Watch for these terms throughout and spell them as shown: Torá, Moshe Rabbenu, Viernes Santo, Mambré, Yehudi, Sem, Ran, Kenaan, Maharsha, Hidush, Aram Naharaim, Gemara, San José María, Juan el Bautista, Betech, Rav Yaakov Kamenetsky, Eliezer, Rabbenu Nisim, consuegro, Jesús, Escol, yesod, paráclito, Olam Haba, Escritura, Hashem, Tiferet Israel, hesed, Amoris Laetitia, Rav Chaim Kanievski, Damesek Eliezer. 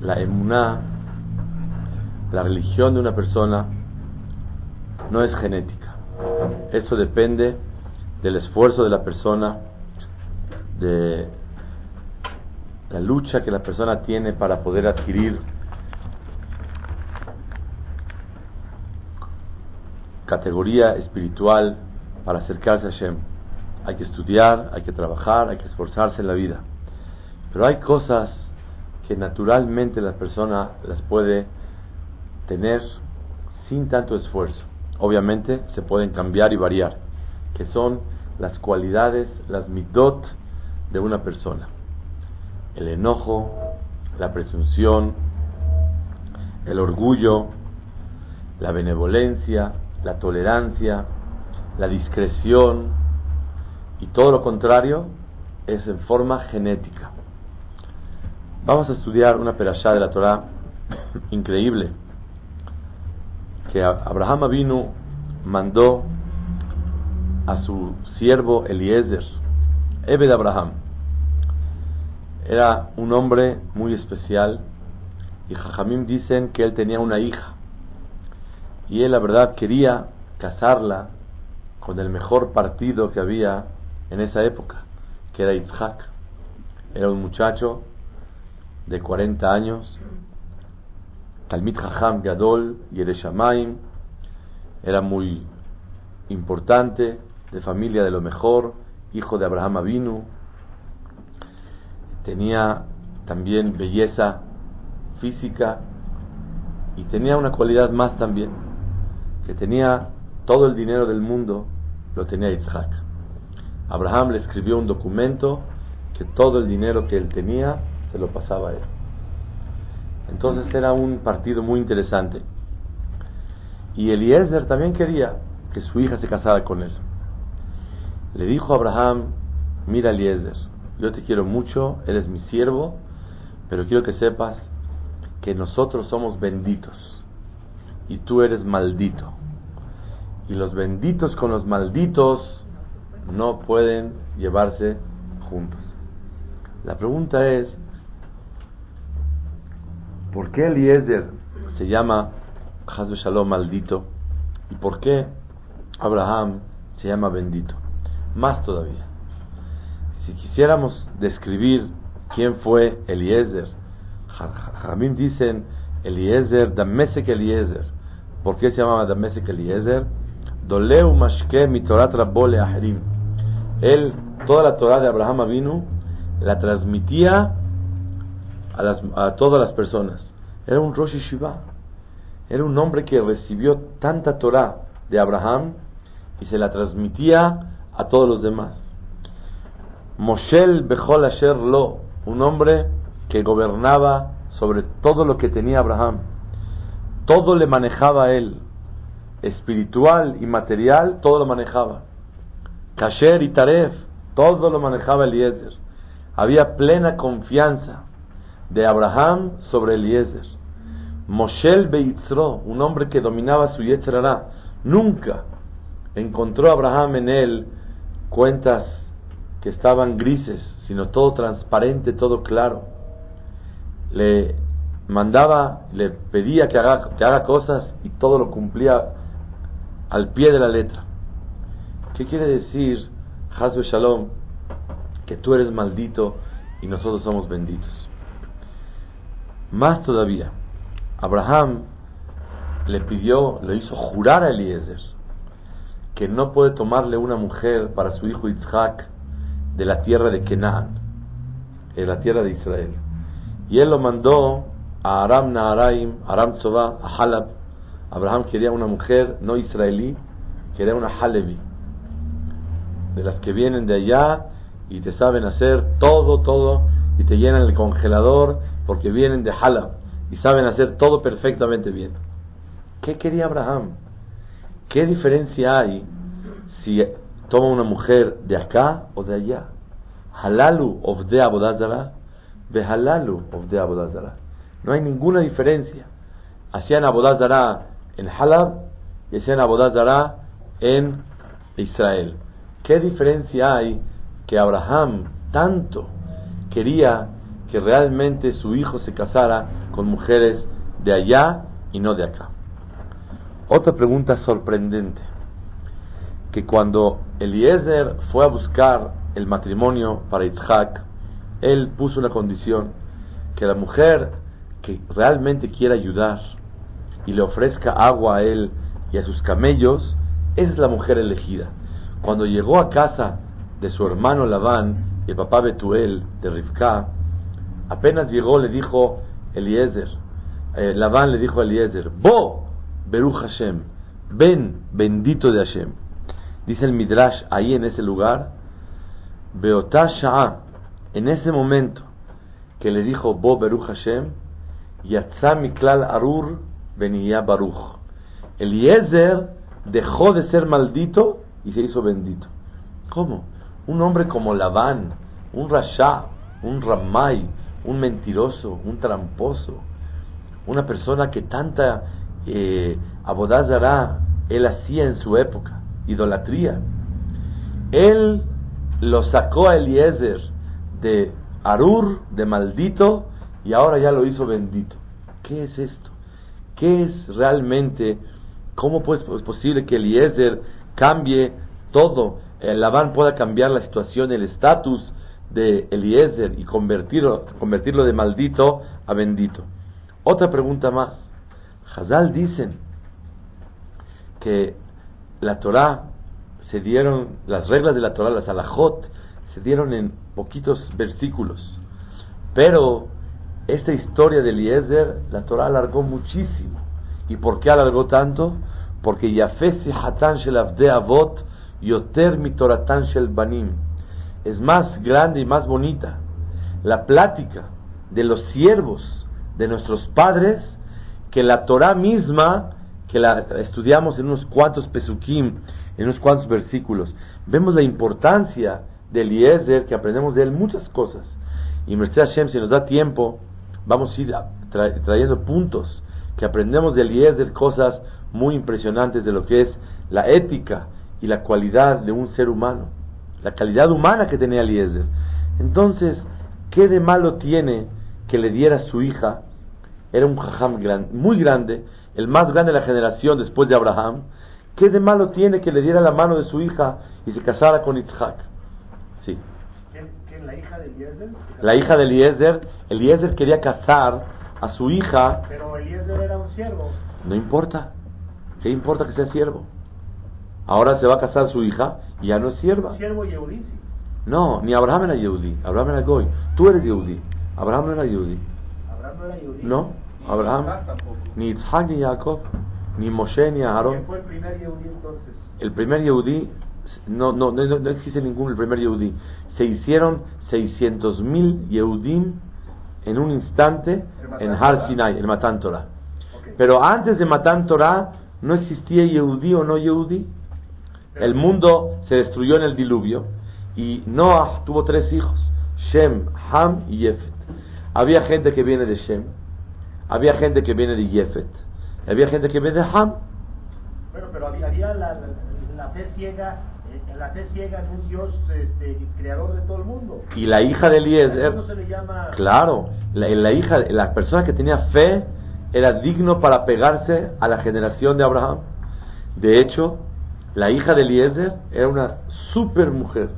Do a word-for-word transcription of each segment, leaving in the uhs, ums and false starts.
la emuná, la religión de una persona, no es genética. Eso depende del esfuerzo de la persona, de la lucha que la persona tiene para poder adquirir categoría espiritual para acercarse a Hashem. Hay que estudiar, hay que trabajar, hay que esforzarse en la vida. Pero hay cosas que naturalmente la persona las puede tener sin tanto esfuerzo. Obviamente se pueden cambiar y variar, que son las cualidades, las midot de una persona. El enojo, la presunción, el orgullo, la benevolencia, la tolerancia, la discreción, y todo lo contrario es en forma genética. Vamos a estudiar una perashá de la Torá increíble que Abraham Abinu mandó a su siervo Eliezer, Ebed Abraham. Era un hombre muy especial y Jajamim dicen que él tenía una hija y él la verdad quería casarla con el mejor partido que había en esa época, que era Yitzhak. Era un muchacho de cuarenta años, Talmid Jajam Gadol Yereshamaim, era muy importante, de familia de lo mejor, hijo de Abraham Abinu. Tenía también belleza física y tenía una cualidad más también, que tenía todo el dinero del mundo, lo tenía Yitzhak. Abraham le escribió un documento que todo el dinero que él tenía se lo pasaba a él. Entonces era un partido muy interesante. Y Eliezer también quería que su hija se casara con él. Le dijo a Abraham: mira Eliezer, yo te quiero mucho, eres mi siervo, pero quiero que sepas que nosotros somos benditos y tú eres maldito. Y los benditos con los malditos no pueden llevarse juntos. La pregunta es, ¿por qué Eliezer se llama Hasbushalom maldito? ¿Y por qué Abraham se llama bendito? Más todavía, si quisiéramos describir quién fue Eliezer, Jajamim dicen Eliezer, Damesek Eliezer. ¿Por qué se llamaba Damesek Eliezer? Doleu mashke mi Torah trabole ahrim. Él, toda la Torah de Abraham Avinu, la transmitía a, las, a todas las personas. Era un Rosh Yeshiva. Era un hombre que recibió tanta Torah de Abraham y se la transmitía a todos los demás. Moshel Bechol Asher Lo, un hombre que gobernaba sobre todo lo que tenía Abraham. Todo le manejaba a él, espiritual y material, todo lo manejaba. Kasher y Taref, todo lo manejaba Eliezer. Había plena confianza de Abraham sobre Eliezer. Moshel Beitzro, un hombre que dominaba su yetzer hará. Nunca encontró Abraham en él cuentas que estaban grises, sino todo transparente, todo claro. Le mandaba, le pedía que haga, que haga cosas y todo lo cumplía al pie de la letra. ¿Qué quiere decir Hasbushalom? Que tú eres maldito y nosotros somos benditos. Más todavía, Abraham le pidió, le hizo jurar a Eliezer que no puede tomarle una mujer para su hijo Yitzhak de la tierra de Kenaan, de la tierra de Israel. Y él lo mandó a Aram Naharaim, Aram Tzobá, a Halab. Abraham quería una mujer no israelí, quería una halevi, de las que vienen de allá y te saben hacer todo, todo, y te llenan el congelador porque vienen de Halab y saben hacer todo perfectamente bien. ¿Qué quería Abraham? ¿Qué diferencia hay si toma una mujer de acá o de allá? Halalu ovde avodá zará, behalalu ovde avodá zará. No hay ninguna diferencia. Hacían avodá zará en Halab y hacían avodá zará en Israel. ¿Qué diferencia hay que Abraham tanto quería que realmente su hijo se casara con mujeres de allá y no de acá. Otra pregunta sorprendente, que cuando Eliezer fue a buscar el matrimonio para Yitzhak, él puso la condición que la mujer que realmente quiera ayudar y le ofrezca agua a él y a sus camellos, esa es la mujer elegida. Cuando llegó a casa de su hermano Labán y el papá Betuel de Rivka, apenas llegó le dijo Eliezer, eh, Labán le dijo a Eliezer, Bo, Beruj Hashem, ven, bendito de Hashem. Dice el Midrash, ahí en ese lugar, Beotá Sha'a, en ese momento que le dijo Bo, Beruj Hashem, Yatzá Miklal Arur, Beniyá Baruch. Eliezer dejó de ser maldito y se hizo bendito. ¿Cómo? Un hombre como Labán, un Rasha, un Ramay, un mentiroso, un tramposo, una persona que tanta eh, avodá zará él hacía en su época, idolatría. Él lo sacó a Eliezer de Arur, de maldito, y ahora ya lo hizo bendito. ¿Qué es esto? ¿Qué es realmente? ¿Cómo pues, es posible que Eliezer cambie todo? El Labán pueda cambiar la situación, el estatus de Eliezer y convertirlo, convertirlo de maldito a bendito. Otra pregunta más. Hazal dicen que la Torá se dieron, las reglas de la Torá, las alajot, se dieron en poquitos versículos. Pero esta historia de Eliezer, la Torá alargó muchísimo. ¿Y por qué alargó tanto? Porque Yafes y Hatan shel Avdei Avot Yoter mitoratan shel Banim. Es más grande y más bonita la plática de los siervos de nuestros padres que la Torá misma, que la estudiamos en unos cuantos pesukim, en unos cuantos versículos. Vemos la importancia de Eliezer, que aprendemos de él muchas cosas. Y merced Hashem, si nos da tiempo, vamos a ir tra- trayendo puntos que aprendemos de Eliezer, cosas muy impresionantes de lo que es la ética y la cualidad de un ser humano, la calidad humana que tenía Eliezer. Entonces, ¿qué de malo tiene que le diera su hija? Era un jajam gran, muy grande, el más grande de la generación después de Abraham. ¿Qué de malo tiene que le diera la mano de su hija y se casara con Yitzhak? Sí. ¿Quién, quién, la hija de Eliezer? La hija de Eliezer. Eliezer quería casar a su hija. Pero Eliezer era un siervo. No importa. ¿Qué importa que sea siervo? Ahora se va a casar su hija y ya no es sierva. Siervo Yehudi. No, ni Abraham era Yehudi. Abraham era Goy. Tú eres Yehudi. Abraham no era Yehudi. Abraham no era Yehudi. No, ni Abraham. Ni Yitzhak, ni Jacob, ni Moshe, ni Aarón. ¿Quién fue el primer Yehudi entonces? El primer Yehudi, no, no, no, no existe ningún el primer Yehudi. Se hicieron seiscientos mil Yehudim en un instante en Har Sinai, el Matán Torah. Okay. Pero antes de Matán Torah no existía Yehudi o no Yehudi. El mundo se destruyó en el diluvio y Noah tuvo tres hijos, Sem, Ham y Yefet. Había gente que viene de Sem, había gente que viene de Yefet, había gente que viene de Ham. Bueno, pero había, había la, la fe ciega, la fe ciega en un Dios este, creador de todo el mundo. Y la hija de Eliezer, ¿cómo se le llama? Claro, la, la hija, la persona que tenía fe era digno para pegarse a la generación de Abraham. De hecho, la hija de Eliezer era una super mujer.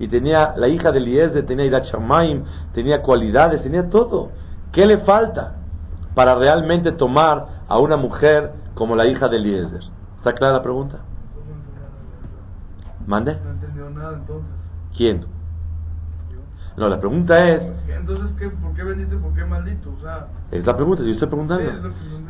Y tenía, la hija de Eliezer tenía irat shamayim, tenía cualidades, tenía todo. ¿Qué le falta para realmente tomar a una mujer como la hija de Eliezer? ¿Está clara la pregunta? ¿Mande? No entendió nada entonces. ¿Quién? No, la pregunta es... Entonces, ¿qué, ¿por qué bendito y por qué maldito? O sea, es la pregunta, yo estoy preguntando. Es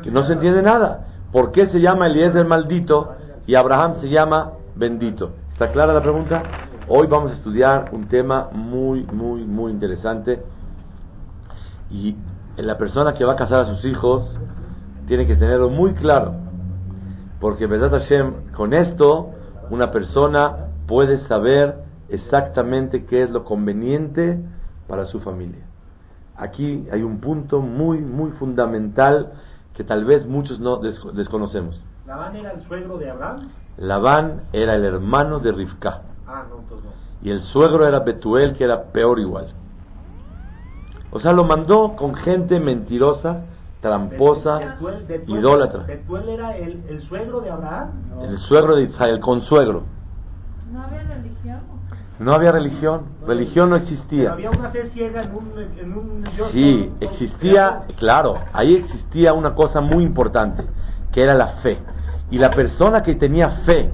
que, que no se entiende nada. ¿Por qué se llama Eliezer maldito y Abraham se llama bendito? ¿Está clara la pregunta? Hoy vamos a estudiar un tema muy, muy, muy interesante. Y la persona que va a casar a sus hijos tiene que tenerlo muy claro. Porque, Besat Hashem, con esto, una persona puede saber exactamente qué es lo conveniente para su familia. Aquí hay un punto muy, muy fundamental que tal vez muchos no des- desconocemos. ¿Labán era el suegro de Abraham? Labán era el hermano de Rivka. Ah, no, pues no. Y el suegro era Betuel, que era peor igual. O sea, lo mandó con gente mentirosa, tramposa, Betuel, Betuel, idólatra. ¿Betuel era el, el suegro de Abraham? No. El suegro de Yitzhak, el consuegro. ¿No había religión? No había religión, religión no existía. Pero había una fe ciega en un... En un Dios, sí, no, existía, no, claro, ahí existía una cosa muy importante, que era la fe. Y la persona que tenía fe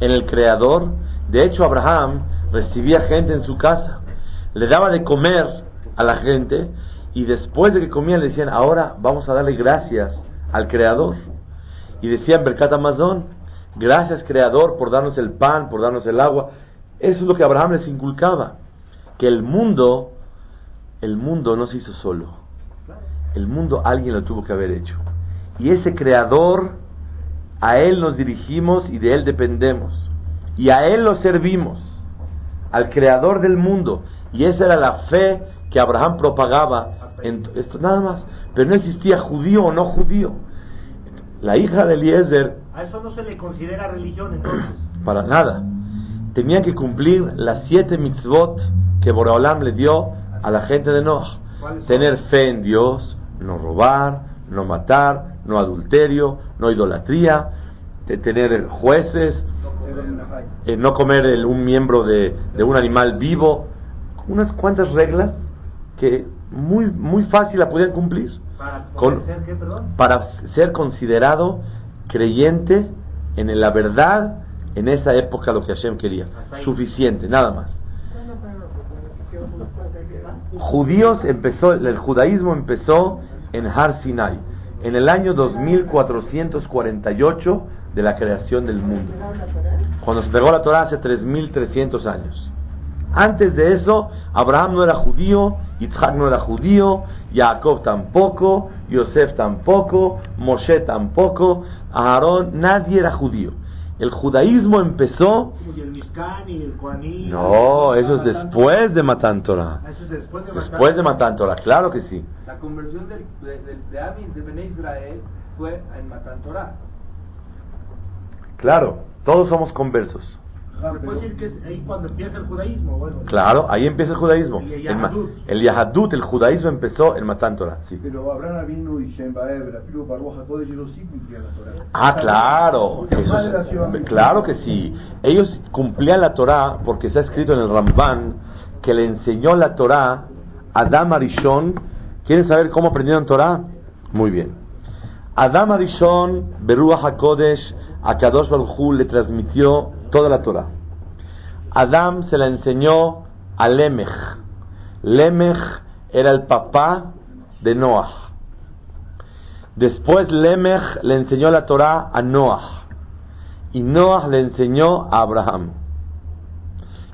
en el Creador, de hecho Abraham recibía gente en su casa, le daba de comer a la gente, y después de que comían le decían, ahora vamos a darle gracias al Creador. Y decían, Berkat Amazon, gracias Creador por darnos el pan, por darnos el agua. Eso es lo que Abraham les inculcaba, que el mundo, el mundo no se hizo solo, el mundo alguien lo tuvo que haber hecho, y ese Creador, a él nos dirigimos y de él dependemos, y a él lo servimos, al Creador del mundo, y esa era la fe que Abraham propagaba, en esto, nada más, pero no existía judío o no judío. La hija de Eliezer, a eso no se le considera religión entonces, para nada. Tenían que cumplir las siete mitzvot que Boreolam le dio a la gente de Noah. Tener fe en Dios, no robar, no matar, no adulterio, no idolatría, de tener jueces, eh, no comer el, un miembro de, de un animal vivo. Unas cuantas reglas que muy muy fácil la podían cumplir. ¿Para poder ser qué, perdón? Para ser considerado creyente en la verdad. En esa época lo que Hashem quería, suficiente, nada más. Judíos empezó, el judaísmo empezó en Har Sinai, en el año dos mil cuatrocientos cuarenta y ocho de la creación del mundo, cuando se entregó la Torá hace tres mil trescientos años. Antes de eso, Abraham no era judío, Yitzhak no era judío, Jacob tampoco, Yosef tampoco, Moshe tampoco, Aarón, nadie era judío. El judaísmo empezó... Y el Mishkan y el Kohaní... No, eso es después de Matán Torah. Eso es después de Matán Torah. Después de Matán Torah, claro que sí. La conversión del, de, de, de Am y de Bene Israel fue en Matán Torah. Claro, todos somos conversos. Claro, ¿se puede decir que es ahí cuando empieza el judaísmo? Bueno, claro, ahí empieza el judaísmo. El Yahadut. El Yahadut, el judaísmo empezó en Matán Torah, sí. Pero Abraham Abinu y Sem, todos ellos sí cumplían la Torah. Ah, claro. Eso, claro que sí. Ellos cumplían la Torah porque está escrito en el Ramban que le enseñó la Torah a Adam Arishon. ¿Quieren saber cómo aprendieron Torah? Muy bien. Adam Arishon, Beruah HaKodesh, a Kadosh Baruj Hu le transmitió toda la Torah. Adam se la enseñó a Lemech. Lemech era el papá de Noah. Después Lemech le enseñó la Torah a Noah. Y Noah le enseñó a Abraham.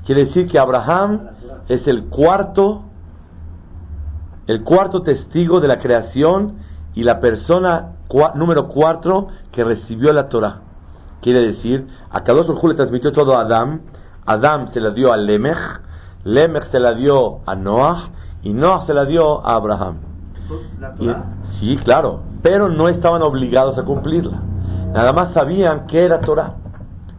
Quiere decir que Abraham es el cuarto, el cuarto testigo de la creación y la persona cua, número cuatro que recibió la Torah. Quiere decir, a Kadosh Baruj Hu le transmitió todo a Adam. Adam se la dio a Lemech, Lemech se la dio a Noah, y Noah se la dio a Abraham. ¿La Torah? Y, sí, claro, pero no estaban obligados a cumplirla. Nada más sabían que era Torah,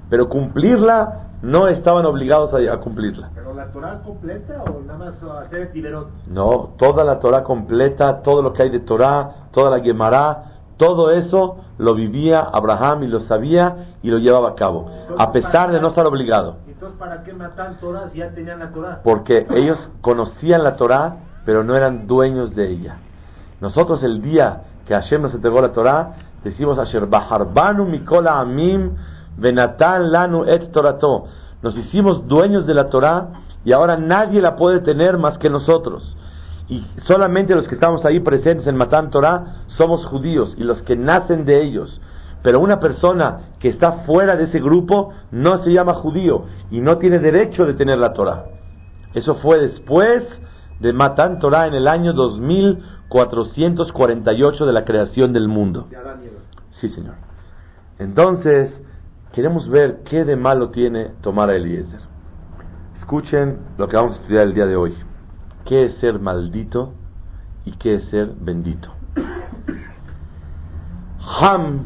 pero cumplirla no estaban obligados a, a cumplirla. ¿Pero la Torah completa o nada más hacer el tiberot? No, toda la Torah completa, todo lo que hay de Torah, toda la Gemara, todo eso lo vivía Abraham y lo sabía y lo llevaba a cabo, entonces, a pesar de no estar obligado. Entonces, ¿para qué matan Torah si ya tenían la Torah? Porque ellos conocían la Torah, pero no eran dueños de ella. Nosotros el día que Hashem nos entregó la Torah, decimos Asher baharbanu mikol ha'amim venatan lanu et torato. Nos hicimos dueños de la Torah y ahora nadie la puede tener más que nosotros. Y solamente los que estamos ahí presentes en Matán Torah somos judíos y los que nacen de ellos. Pero una persona que está fuera de ese grupo no se llama judío y no tiene derecho de tener la Torah. Eso fue después de Matán Torah en el año dos mil cuatrocientos cuarenta y ocho de la creación del mundo. Sí, señor. Entonces, queremos ver qué de malo tiene tomar a Eliezer. Escuchen lo que vamos a estudiar el día de hoy. ¿Qué es ser maldito y qué es ser bendito? Ham,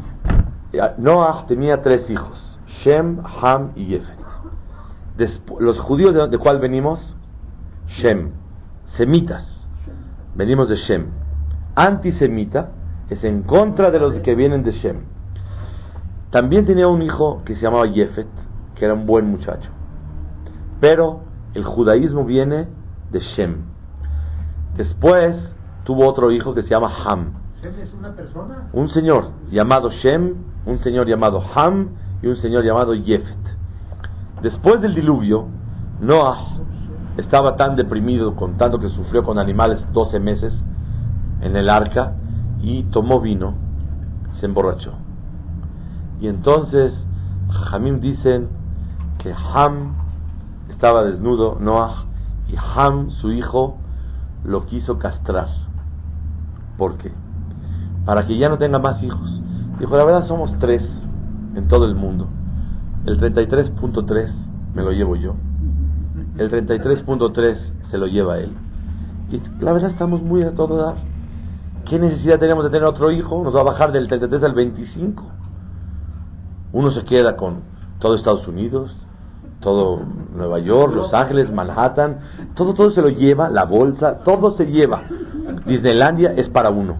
Noah tenía tres hijos, Shem, Ham y Yefet. Después, los judíos de, de cuál venimos, Shem, semitas, venimos de Shem. Antisemita es en contra de los que vienen de Sem. También tenía un hijo que se llamaba Yefet, que era un buen muchacho, pero el judaísmo viene de Sem. Después tuvo otro hijo que se llama Ham. ¿Sem es una persona? Un señor llamado Sem, un señor llamado Ham y un señor llamado Yefet. Después del diluvio, Noah estaba tan deprimido, contando que sufrió con animales doce meses en el arca, y tomó vino, se emborrachó. Y entonces Jajamim dicen que Ham estaba desnudo, Noah, y Ham, su hijo, lo quiso castrar. ¿Por qué? Para que ya no tenga más hijos. Dijo, la verdad somos tres en todo el mundo. El treinta y tres punto tres me lo llevo yo. El treinta y tres punto tres se lo lleva él. Y la verdad estamos muy a todo dar. ¿Qué necesidad tenemos de tener otro hijo? Nos va a bajar del treinta y tres al veinticinco. Uno se queda con todo Estados Unidos, todo Nueva York, Los Ángeles, Manhattan, todo todo se lo lleva, la bolsa, todo se lleva. Disneylandia es para uno.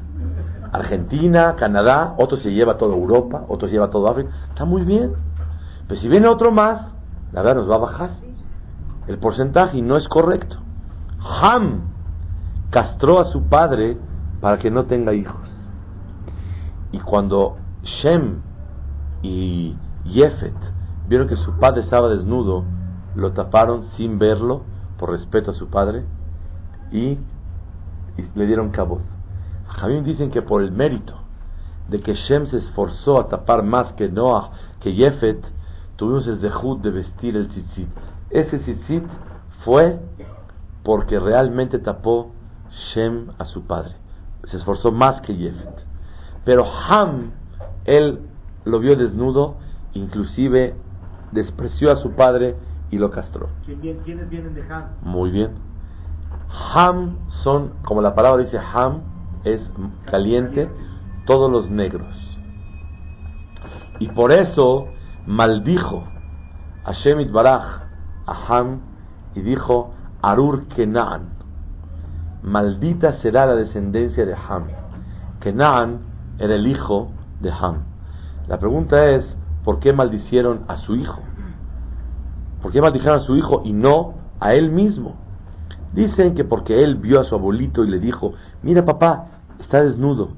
Argentina, Canadá, otro se lleva toda Europa, otro se lleva todo África. Está muy bien. Pero si viene otro más, la verdad nos va a bajar el porcentaje y no es correcto. Ham castró a su padre para que no tenga hijos. Y cuando Sem y Yefet vieron que su padre estaba desnudo, lo taparon sin verlo, por respeto a su padre, y, y le dieron cabot. Jajamim dicen que por el mérito de que Sem se esforzó a tapar más que Noah, que Yefet, tuvimos el dejud de vestir el tzitzit. Ese tzitzit fue porque realmente tapó Sem a su padre. Se esforzó más que Yefet. Pero Ham, él lo vio desnudo, inclusive despreció a su padre y lo castró. ¿Quiénes vienen de Ham? Muy bien. Ham son, como la palabra dice, Ham es caliente, todos los negros. Y por eso maldijo Hashem Itbaraj a Ham y dijo, Arur Kenaan, maldita será la descendencia de Ham. Kenaan era el hijo de Ham. La pregunta es, ¿por qué maldicieron a su hijo? ¿Por qué maldijeron a su hijo y no a él mismo? Dicen que porque él vio a su abuelito y le dijo, mira papá, está desnudo,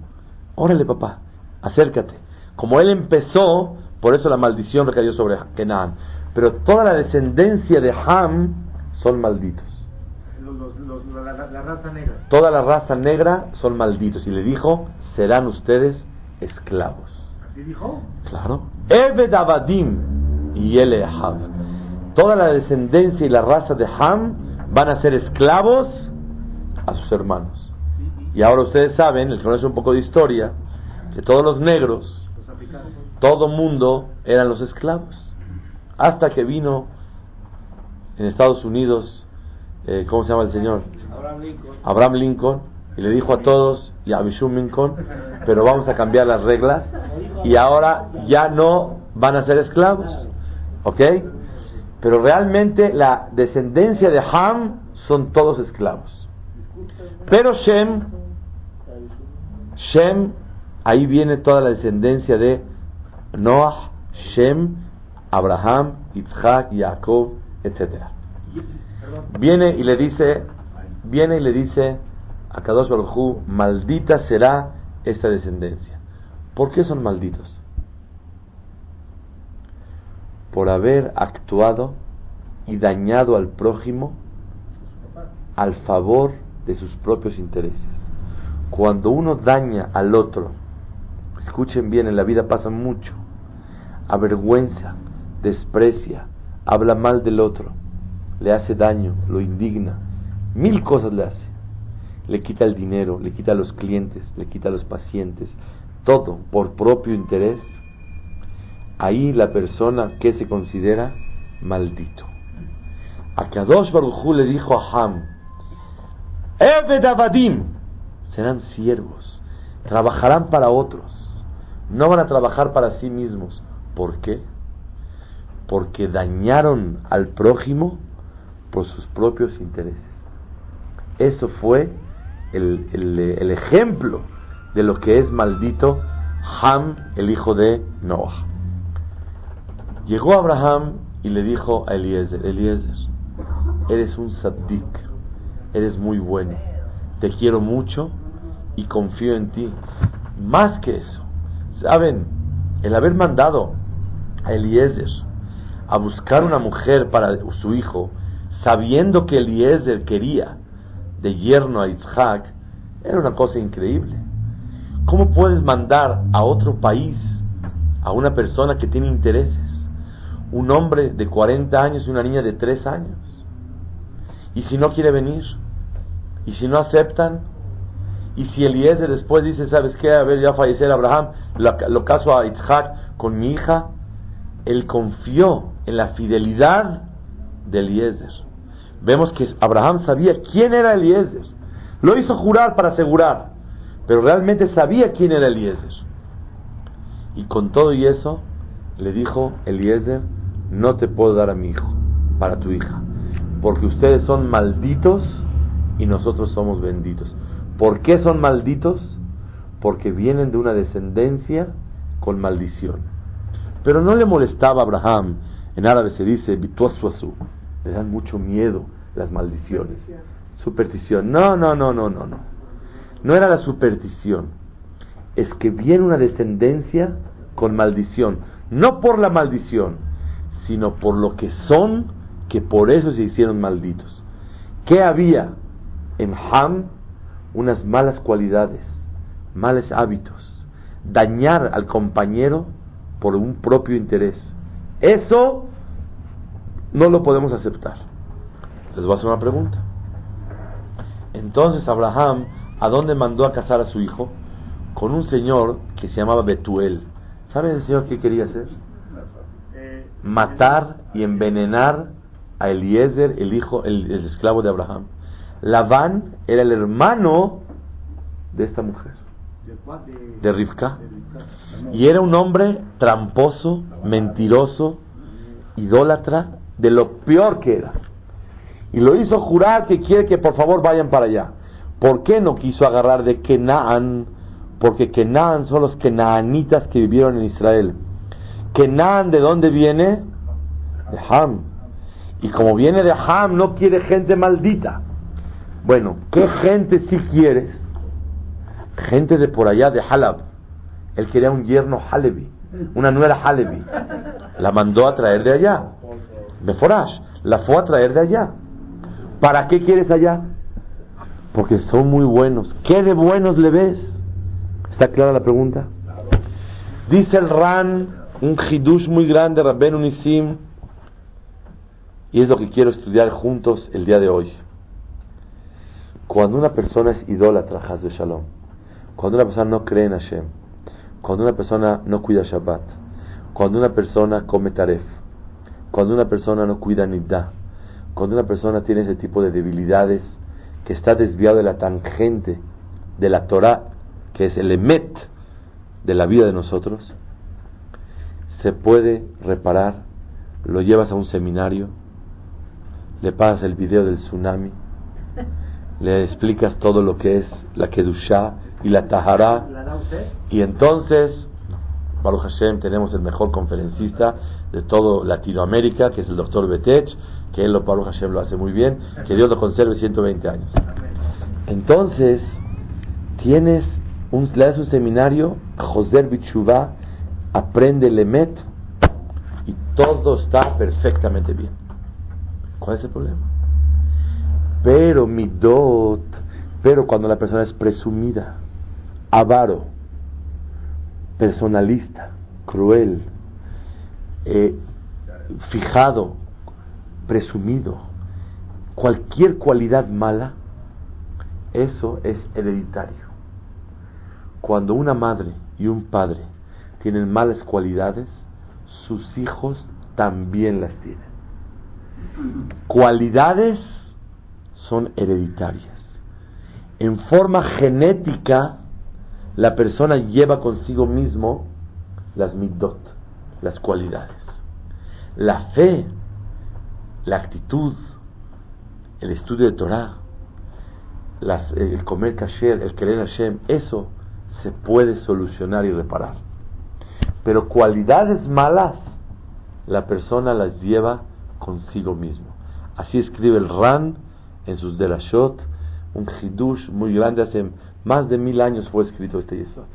órale papá, acércate. Como él empezó, por eso la maldición recayó sobre Kenaan. Pero toda la descendencia de Ham son malditos. Los, los, los, la, la, la raza negra. Toda la raza negra son malditos. Y le dijo, serán ustedes esclavos. ¿Así dijo? Claro. Eved avadim y elehav. Toda la descendencia y la raza de Ham van a ser esclavos a sus hermanos. Y ahora ustedes saben, les conozco un poco de historia, que todos los negros, todo mundo eran los esclavos, hasta que vino en Estados Unidos eh, ¿cómo se llama el señor? Abraham Lincoln. Abraham Lincoln, y le dijo a todos, y a Abishum Lincoln, pero vamos a cambiar las reglas y ahora ya no van a ser esclavos, ¿ok? Pero realmente la descendencia de Ham son todos esclavos. Pero Sem, Sem, ahí viene toda la descendencia de Noah, Sem, Abraham, Yitzhak, Jacob, etcétera. Viene y le dice, viene y le dice a Kadosh Baruj Hu, maldita será esta descendencia. ¿Por qué son malditos? Por haber actuado y dañado al prójimo al favor de sus propios intereses. Cuando uno daña al otro, escuchen bien, en la vida pasa mucho, avergüenza, desprecia, habla mal del otro, le hace daño, lo indigna, mil cosas le hace, le quita el dinero, le quita a los clientes, le quita a los pacientes, todo por propio interés. Ahí la persona que se considera maldito. A Kadosh Baruj Hu le dijo a Ham, Eved Avadim, serán siervos, trabajarán para otros, no van a trabajar para sí mismos. ¿Por qué? Porque dañaron al prójimo por sus propios intereses. Eso fue el, el, el ejemplo de lo que es maldito Ham, el hijo de Noah. Llegó Abraham y le dijo a Eliezer: Eliezer, eres un tzaddik, eres muy bueno, te quiero mucho y confío en ti. Más que eso, saben, el haber mandado a Eliezer a buscar una mujer para su hijo, sabiendo que Eliezer quería de yerno a Yitzhak, era una cosa increíble. ¿Cómo puedes mandar a otro país a una persona que tiene intereses? Un hombre de cuarenta años y una niña de tres años. ¿Y si no quiere venir? ¿Y si no aceptan? ¿Y si Eliezer después dice: ¿sabes qué? A ver, ya fallecer Abraham, lo, lo caso a Yitzhak con mi hija? Él confió en la fidelidad de Eliezer. Vemos que Abraham sabía quién era Eliezer. Lo hizo jurar para asegurar, pero realmente sabía quién era Eliezer. Y con todo y eso, le dijo Eliezer: no te puedo dar a mi hijo para tu hija, porque ustedes son malditos y nosotros somos benditos. ¿Por qué son malditos? Porque vienen de una descendencia con maldición. Pero no le molestaba a Abraham, en árabe se dice bituasuasu, le dan mucho miedo las maldiciones, superstición. No, no, no, no, no, no. No era la superstición, es que viene una descendencia con maldición, no por la maldición, sino por lo que son, que por eso se hicieron malditos. ¿Qué había en Ham? Unas malas cualidades, malos hábitos, dañar al compañero por un propio interés. Eso no lo podemos aceptar. Les voy a hacer una pregunta. Entonces Abraham, ¿a dónde mandó a casar a su hijo? Con un señor que se llamaba Betuel. ¿Saben el señor qué quería hacer? Matar y envenenar a Eliezer, el hijo, el, el esclavo de Abraham. Labán era el hermano de esta mujer, de Rivka, y era un hombre tramposo, mentiroso, idólatra, de lo peor que era, y lo hizo jurar que quiere que por favor vayan para allá. ¿Por qué no quiso agarrar de Kenaan? Porque Kenaan son los kenaanitas que vivieron en Israel. Kenaan, ¿de dónde viene? De Ham, y como viene de Ham, no quiere gente maldita. Bueno, ¿qué gente sí quieres? Gente de por allá, de Halab. Él quería un yerno halevi, una nuera halevi. La mandó a traer de allá. De Forash, la fue a traer de allá. ¿Para qué quieres allá? Porque son muy buenos. ¿Qué de buenos le ves? ¿Está clara la pregunta? Dice el Ran, un hidush muy grande, Rabbenu Nisim, y es lo que quiero estudiar juntos el día de hoy. Cuando una persona es idólatra, Hasbushalom, cuando una persona no cree en Hashem, cuando una persona no cuida Shabbat, cuando una persona come taref, cuando una persona no cuida nidá, cuando una persona tiene ese tipo de debilidades, que está desviado de la tangente de la Torá, que es el emet de la vida de nosotros, se puede reparar. Lo llevas a un seminario, le pasas el video del tsunami, le explicas todo lo que es la Kedushá y la Tahará, y entonces Baruch Hashem tenemos el mejor conferencista de todo Latinoamérica, que es el doctor Betech, que él, Baruch Hashem, lo hace muy bien, que Dios lo conserve ciento veinte años. Entonces tienes un, le das un seminario, Joser Bichuvá, aprende el Emet y todo está perfectamente bien. ¿Cuál es el problema? Pero midot, pero cuando la persona es presumida, avaro, personalista, cruel, eh, fijado, presumido, cualquier cualidad mala, eso es hereditario. Cuando una madre y un padre tienen malas cualidades, sus hijos también las tienen. Cualidades son hereditarias. En forma genética, la persona lleva consigo mismo las midot, las cualidades. La fe, la actitud, el estudio de Torah, las, el comer kasher, el querer Hashem, eso se puede solucionar y reparar. Pero cualidades malas, la persona las lleva consigo mismo. Así escribe el Ran en sus derashot, un shidduch muy grande, hace más de mil años fue escrito este yesod.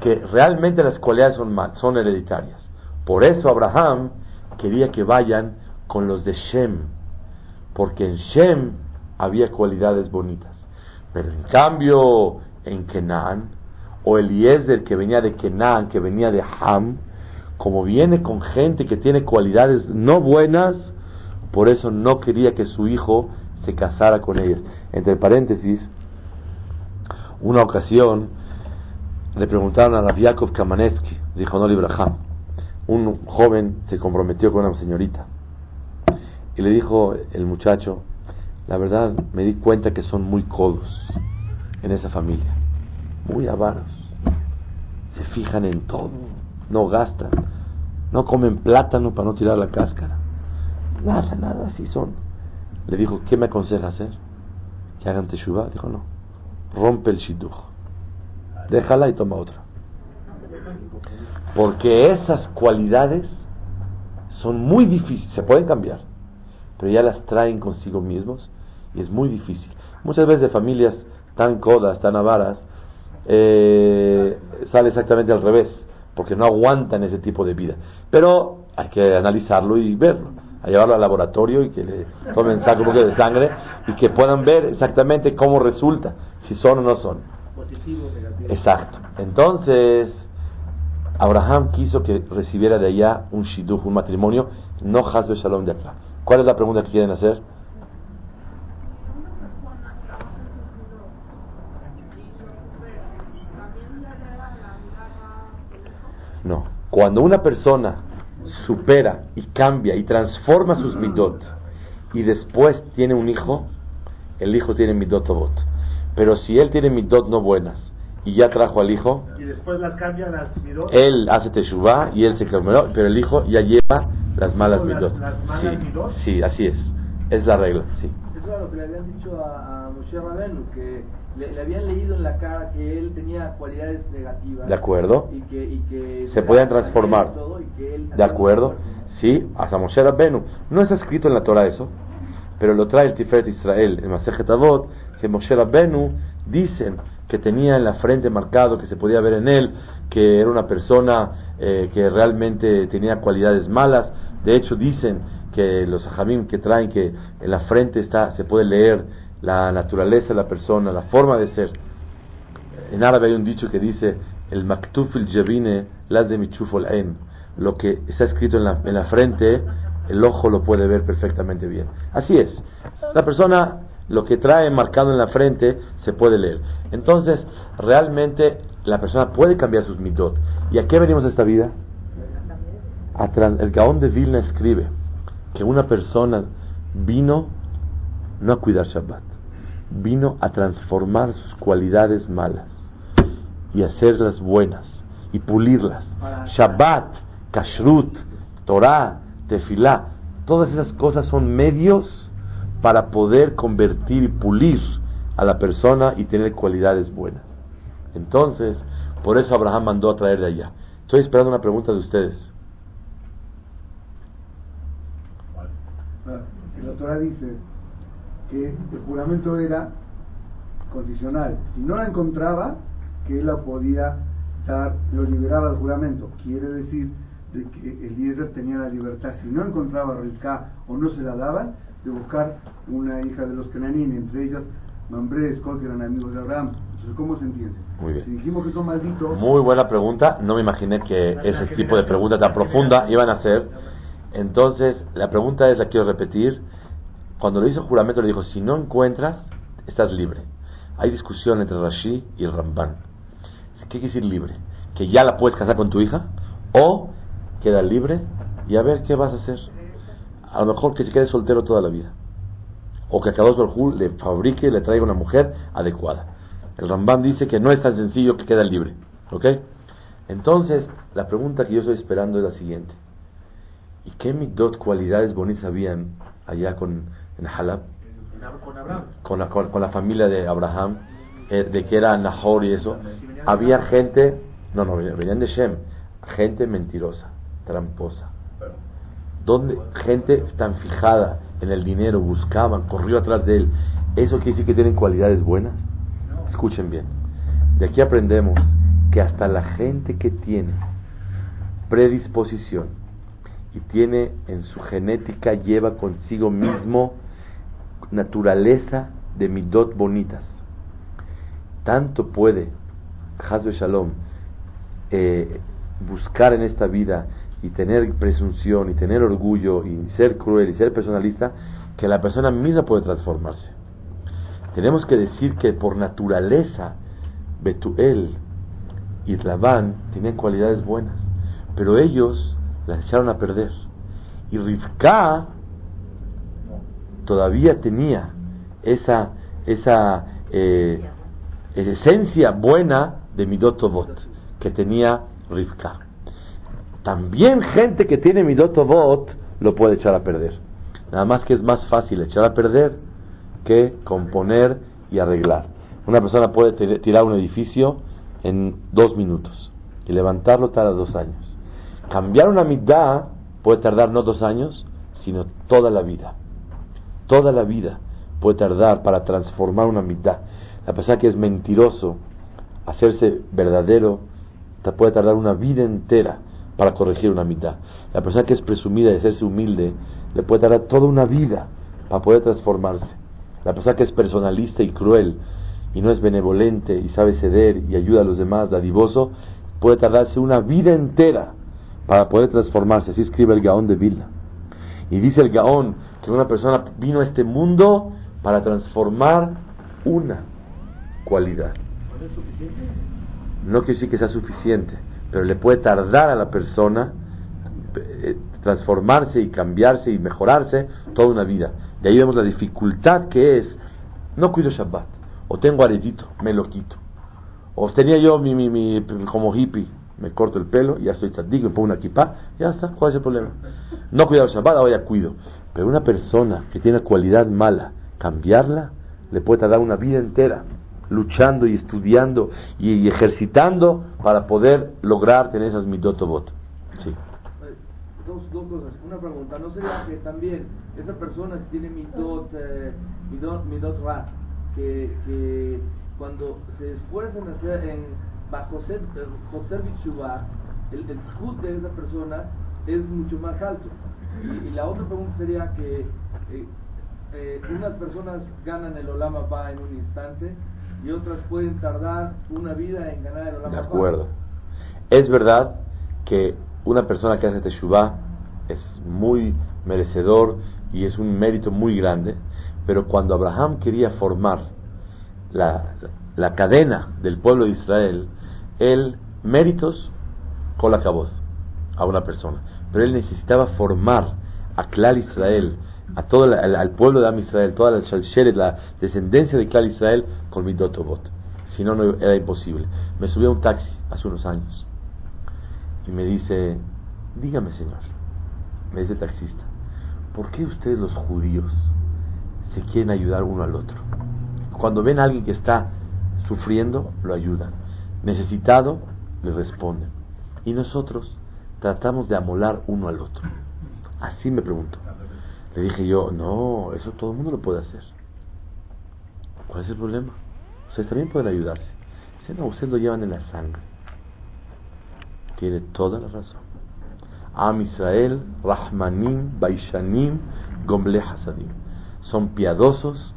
Que realmente las cualidades son, son hereditarias. Por eso Abraham quería que vayan con los de Sem, porque en Sem había cualidades bonitas. Pero en cambio, en Kenaan, o Eliezer que venía de Kenaan, que venía de Ham, como viene con gente que tiene cualidades no buenas, por eso no quería que su hijo se casara con ellos. Entre paréntesis, una ocasión le preguntaron a Rav Yaakov Kamenetsky, dijo no librajá, un joven se comprometió con una señorita y le dijo el muchacho, la verdad me di cuenta que son muy codos en esa familia, muy avaros, se fijan en todo, no gastan, no comen plátano para no tirar la cáscara, nada, nada, así son. Le dijo, ¿qué me aconseja hacer? ¿Que hagan teshuva? Dijo, no, rompe el shidduch, déjala y toma otra, porque esas cualidades son muy difíciles, se pueden cambiar, pero ya las traen consigo mismos y es muy difícil. Muchas veces de familias tan codas, tan avaras, eh, sale exactamente al revés, porque no aguantan ese tipo de vida. Pero hay que analizarlo y verlo, a llevarlo al laboratorio y que le tomen un poco de sangre y que puedan ver exactamente cómo resulta, si son o no son. Positivo, negativo. Exacto. Entonces, Abraham quiso que recibiera de allá un shidduch, un matrimonio, no Hasbushalom de acá. ¿Cuál es la pregunta que quieren hacer? No. Cuando una persona supera y cambia y transforma sus midot y después tiene un hijo, el hijo tiene midot tovot. Pero si él tiene midot no buenas y ya trajo al hijo y después las cambia las midot, él hace teshuvá y él se cambió, pero el hijo ya lleva las malas las, midot. Las malas sí, midot. Sí, así es. Es la regla, sí. Eso era lo que le habían dicho a, a Moshe Rabbenu, que le, le habían leído en la cara que él tenía cualidades negativas. De acuerdo. Y que, y que se podían transformar. Todo y que él de acuerdo. Sí, hasta Moshe Rabbenu. No está escrito en la Torá eso, pero lo trae el Tiferet Israel, el Masejet Avot, que Moshe Rabbenu dicen que tenía en la frente marcado, que se podía ver en él, que era una persona eh, que realmente tenía cualidades malas. De hecho dicen que los Jajamim que traen que en la frente está, se puede leer la naturaleza de la persona, la forma de ser. En árabe hay un dicho que dice el maktufil jebine las de michufol en, lo que está escrito en la, en la frente el ojo lo puede ver perfectamente bien. Así es, la persona lo que trae marcado en la frente se puede leer. Entonces realmente la persona puede cambiar sus midot. ¿Y a qué venimos a esta vida? A trans, el Gaón de Vilna escribe que una persona vino no a cuidar Shabbat, vino a transformar sus cualidades malas y hacerlas buenas y pulirlas. Shabbat, Kashrut, Torá, Tefilá, todas esas cosas son medios para poder convertir y pulir a la persona y tener cualidades buenas. Entonces, por eso Abraham mandó a traer de allá. Estoy esperando una pregunta de ustedes. La Torá dice que el juramento era condicional. Si no la encontraba, que él la podía dar, lo liberaba del juramento. Quiere decir de que Eliezer tenía la libertad. Si no encontraba a Rivka o no se la daban, de buscar una hija de los Kenaanim, entre ellas Mambré, Escol, que eran amigos de Abraham. Entonces, ¿cómo se entiende? Muy bien. Si dijimos que son malditos. Muy buena pregunta. No me imaginé que ese tipo de pregunta tan profunda iban a hacer. Entonces, la pregunta es, la quiero repetir. Cuando le hizo el juramento le dijo, si no encuentras, estás libre. Hay discusión entre Rashi y el Ramban. ¿Qué quiere decir libre? ¿Que ya la puedes casar con tu hija? ¿O queda libre y a ver qué vas a hacer? A lo mejor que se quede soltero toda la vida. O que a Kadosh Baruj Hu le fabrique, le traiga una mujer adecuada. El Ramban dice que no es tan sencillo que queda libre. ¿Ok? Entonces, la pregunta que yo estoy esperando es la siguiente. ¿Y qué midot, cualidades bonitas habían allá con, en Halab? Con Abraham. Con la, con, con la familia de Abraham, eh, de que era Nahor y eso. había gente, no, no, venían de Sem, gente mentirosa, tramposa. Donde gente tan fijada en el dinero, buscaban, corrió atrás de él. ¿Eso quiere decir que tienen cualidades buenas? No. Escuchen bien. De aquí aprendemos que hasta la gente que tiene predisposición y tiene en su genética, lleva consigo mismo naturaleza de midot bonitas. Tanto puede Hasbushalom eh, buscar en esta vida y tener presunción y tener orgullo y ser cruel y ser personalista, que la persona misma puede transformarse. Tenemos que decir que por naturaleza Betuel y Labán tienen cualidades buenas, pero ellos las echaron a perder, y Rivka todavía tenía esa esa eh, esencia buena de midot tovot que tenía Rivka. También gente que tiene midot tovot lo puede echar a perder, nada más que es más fácil echar a perder que componer y arreglar. Una persona puede t- tirar un edificio en dos minutos y levantarlo tarda dos años. Cambiar una mitad puede tardar no dos años, sino toda la vida. Toda la vida puede tardar para transformar una mitad. La persona que es mentiroso, hacerse verdadero, puede tardar una vida entera para corregir una mitad. La persona que es presumida y hacerse humilde, le puede tardar toda una vida para poder transformarse. La persona que es personalista y cruel, y no es benevolente, y sabe ceder, y ayuda a los demás, dadivoso, puede tardarse una vida entera para poder transformarse. Así escribe el Gaón de Vilna. Y dice el Gaón que una persona vino a este mundo para transformar una cualidad. ¿No es suficiente? No quiere decir que sea suficiente, pero le puede tardar a la persona eh, transformarse y cambiarse y mejorarse toda una vida. De ahí vemos la dificultad que es: no cuido Shabbat, o tengo aretito, me lo quito, o tenía yo mi, mi, mi como hippie, me corto el pelo, ya soy tzaddik, me pongo una kippah, ya está, ¿cuál es el problema? No cuidaba Shabbat, ahora ya cuido. Pero una persona que tiene cualidad mala, cambiarla le puede tardar una vida entera luchando y estudiando y, y ejercitando para poder lograr tener esas midot tovot. Sí. Dos, dos cosas. Una pregunta, ¿no sería que también esa persona tiene midot eh, midot, midot ra, que, que cuando se esfuerzan a hacer en bajo ser bichuvá, el zhut de esa persona es mucho más alto? Y, y la otra pregunta sería que eh, eh, unas personas ganan el Olam Haba en un instante y otras pueden tardar una vida en ganar el Olam Haba. De acuerdo. Es verdad que una persona que hace teshuva es muy merecedor y es un mérito muy grande, pero cuando Abraham quería formar la, la cadena del pueblo de Israel, él méritos con la caboz a una persona, pero él necesitaba formar a Clal Israel, a todo el, al, al pueblo de Am Israel, toda la shalsheret, la descendencia de Clal Israel con midot tovot. Si no, no era imposible. Me subí a un taxi hace unos años y me dice: dígame, señor, me dice el taxista, ¿por qué ustedes los judíos se quieren ayudar uno al otro? Cuando ven a alguien que está sufriendo, lo ayudan, necesitado, le responden, y nosotros tratamos de amolar uno al otro. Así me preguntó. Le dije yo: no, eso todo el mundo lo puede hacer. ¿Cuál es el problema? Ustedes también pueden ayudarse. Dice: no, ustedes lo llevan en la sangre. Tiene toda la razón. Am Israel, Rahmanim, Baishanim, Gomble Hasadim. Son piadosos,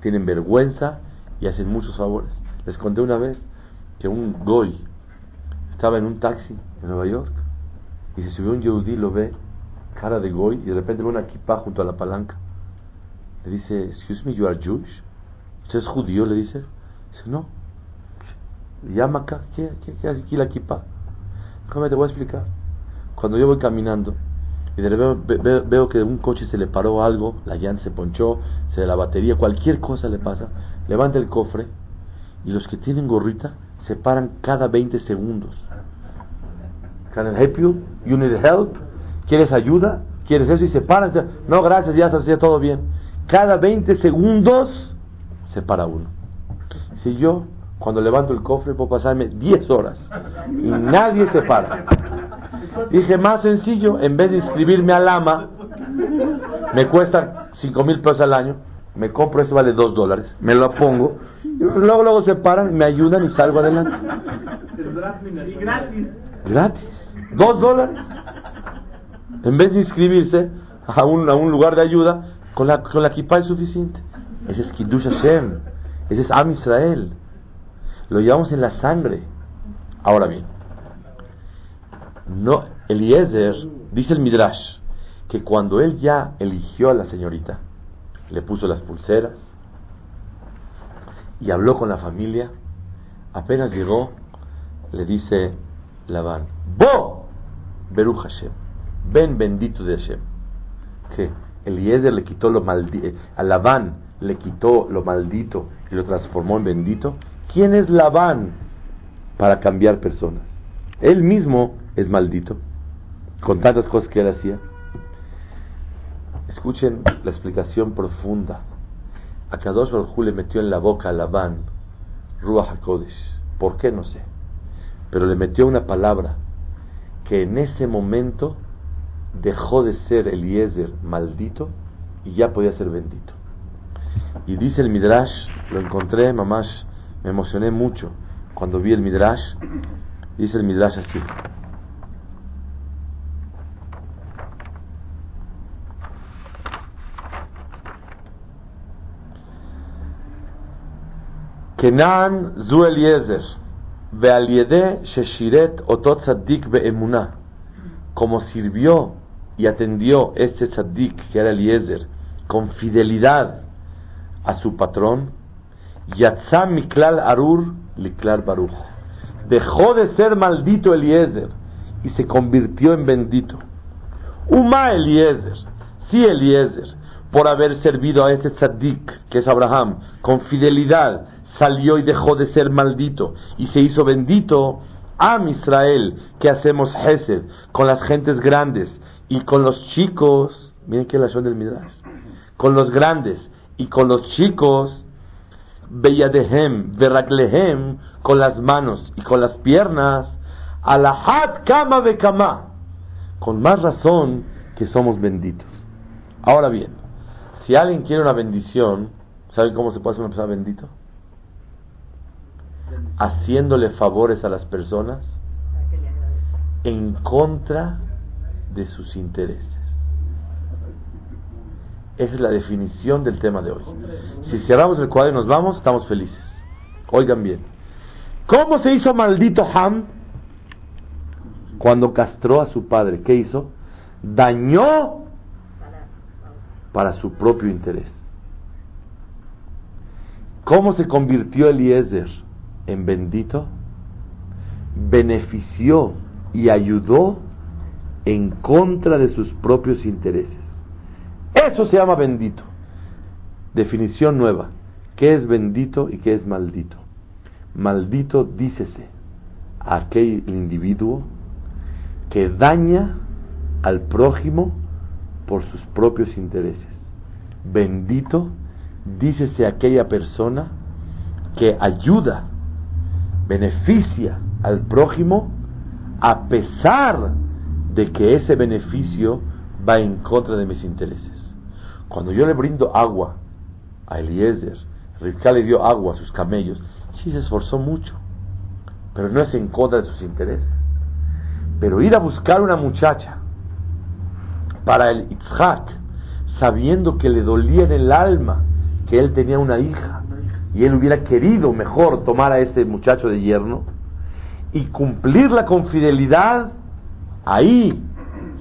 tienen vergüenza y hacen muchos favores. Les conté una vez que un Goy estaba en un taxi en Nueva York y se subió un Yehudi, lo ve, cara de Goy, y de repente ve una kippah junto a la palanca. Le dice: excuse me, you are Jewish? ¿Usted es judío? Le dice. Dice: no. Llama acá, ¿qué, qué, qué hace aquí la kippah? ¿Cómo te voy a explicar? Cuando yo voy caminando y de repente veo, veo, veo que un coche se le paró algo, la llanta se ponchó, se la batería, cualquier cosa le pasa, levanta el cofre, y los que tienen gorrita se paran cada veinte segundos. Can I help you? You need help? ¿Quieres ayuda? ¿Quieres eso? Y se paran. No, gracias, ya está todo bien. Cada veinte segundos se para uno. Si yo cuando levanto el cofre puedo pasarme diez horas y nadie se para. Dije, más sencillo, en vez de inscribirme al A M A, me cuesta cinco mil pesos al año, me compro eso, vale dos dólares, me lo pongo, luego luego se paran, me ayudan y salgo adelante. Y gratis. Gratis. Dos dólares. En vez de inscribirse a un, a un lugar de ayuda, con la, con la kippah es suficiente. Ese es Kiddush Hashem. Ese es Am Israel. Lo llevamos en la sangre. Ahora bien, no, Eliezer, dice el Midrash, que cuando él ya eligió a la señorita, le puso las pulseras y habló con la familia, apenas llegó, le dice Labán, Bo, Beruj Hashem, ven bendito de Hashem, que Eliezer le quitó lo maldito, a Labán le quitó lo maldito y lo transformó en bendito. ¿Quién es Labán para cambiar personas? Él mismo es maldito con tantas cosas que él hacía. Escuchen la explicación profunda. A Kadosh Baruj Hu le metió en la boca a Labán Ruach HaKodesh, ¿por qué? No sé, pero le metió una palabra que en ese momento dejó de ser Eliezer maldito y ya podía ser bendito. Y dice el Midrash, lo encontré, mamás, me emocioné mucho cuando vi el Midrash. Dice el Midrash así: Kenaan zu Eliezer ve'al yede sheshiret oto tzaddik be'emunah. Como sirvió y atendió este tzaddik, que era Eliezer, con fidelidad a su patrón, yatzá miklal Arur liklal Baruch. Dejó de ser maldito Eliezer y se convirtió en bendito. Uma Eliezer, sí Eliezer, por haber servido a este tzaddik, que es Abraham, con fidelidad, salió y dejó de ser maldito y se hizo bendito. Am Israel, que hacemos Hesed con las gentes grandes y con los chicos, miren qué relación del Midrash, con los grandes y con los chicos, Beyadehem, Beraklehem, con las manos y con las piernas, Alahat Kama Bekama, con más razón que somos benditos. Ahora bien, si alguien quiere una bendición, ¿saben cómo se puede hacer una persona bendito? Haciéndole favores a las personas en contra de sus intereses. Esa es la definición del tema de hoy. Si cerramos el cuadro y nos vamos, estamos felices. Oigan bien, ¿cómo se hizo maldito Ham? Cuando castró a su padre, ¿qué hizo? Dañó para su propio interés. ¿Cómo se convirtió Eliezer en bendito? Benefició y ayudó en contra de sus propios intereses. Eso se llama bendito. Definición nueva. ¿Qué es bendito y qué es maldito? Maldito, dícese, aquel individuo que daña al prójimo por sus propios intereses. Bendito, dícese, aquella persona que ayuda, beneficia al prójimo a pesar de que ese beneficio va en contra de mis intereses. Cuando yo le brindo agua a Eliezer, Rivka le dio agua a sus camellos, sí se esforzó mucho, pero no es en contra de sus intereses. Pero ir a buscar una muchacha para el Yitzhak, sabiendo que le dolía en el alma que él tenía una hija y él hubiera querido mejor tomar a ese muchacho de yerno y cumplirla con fidelidad, ahí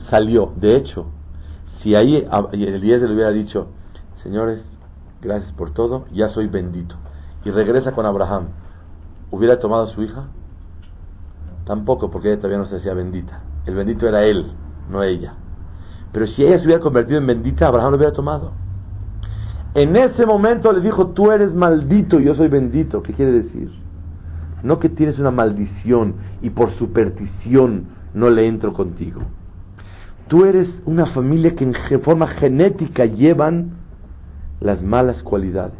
salió. De hecho, si ahí Eliezer le hubiera dicho, señores, gracias por todo, ya soy bendito, y regresa con Abraham, ¿hubiera tomado a su hija? Tampoco, porque ella todavía no se hacía bendita. El bendito era él, no ella. Pero si ella se hubiera convertido en bendita, Abraham lo hubiera tomado. En ese momento le dijo, tú eres maldito y yo soy bendito. ¿Qué quiere decir? No que tienes una maldición y por superstición no le entro contigo. Tú eres una familia que en forma genética llevan las malas cualidades.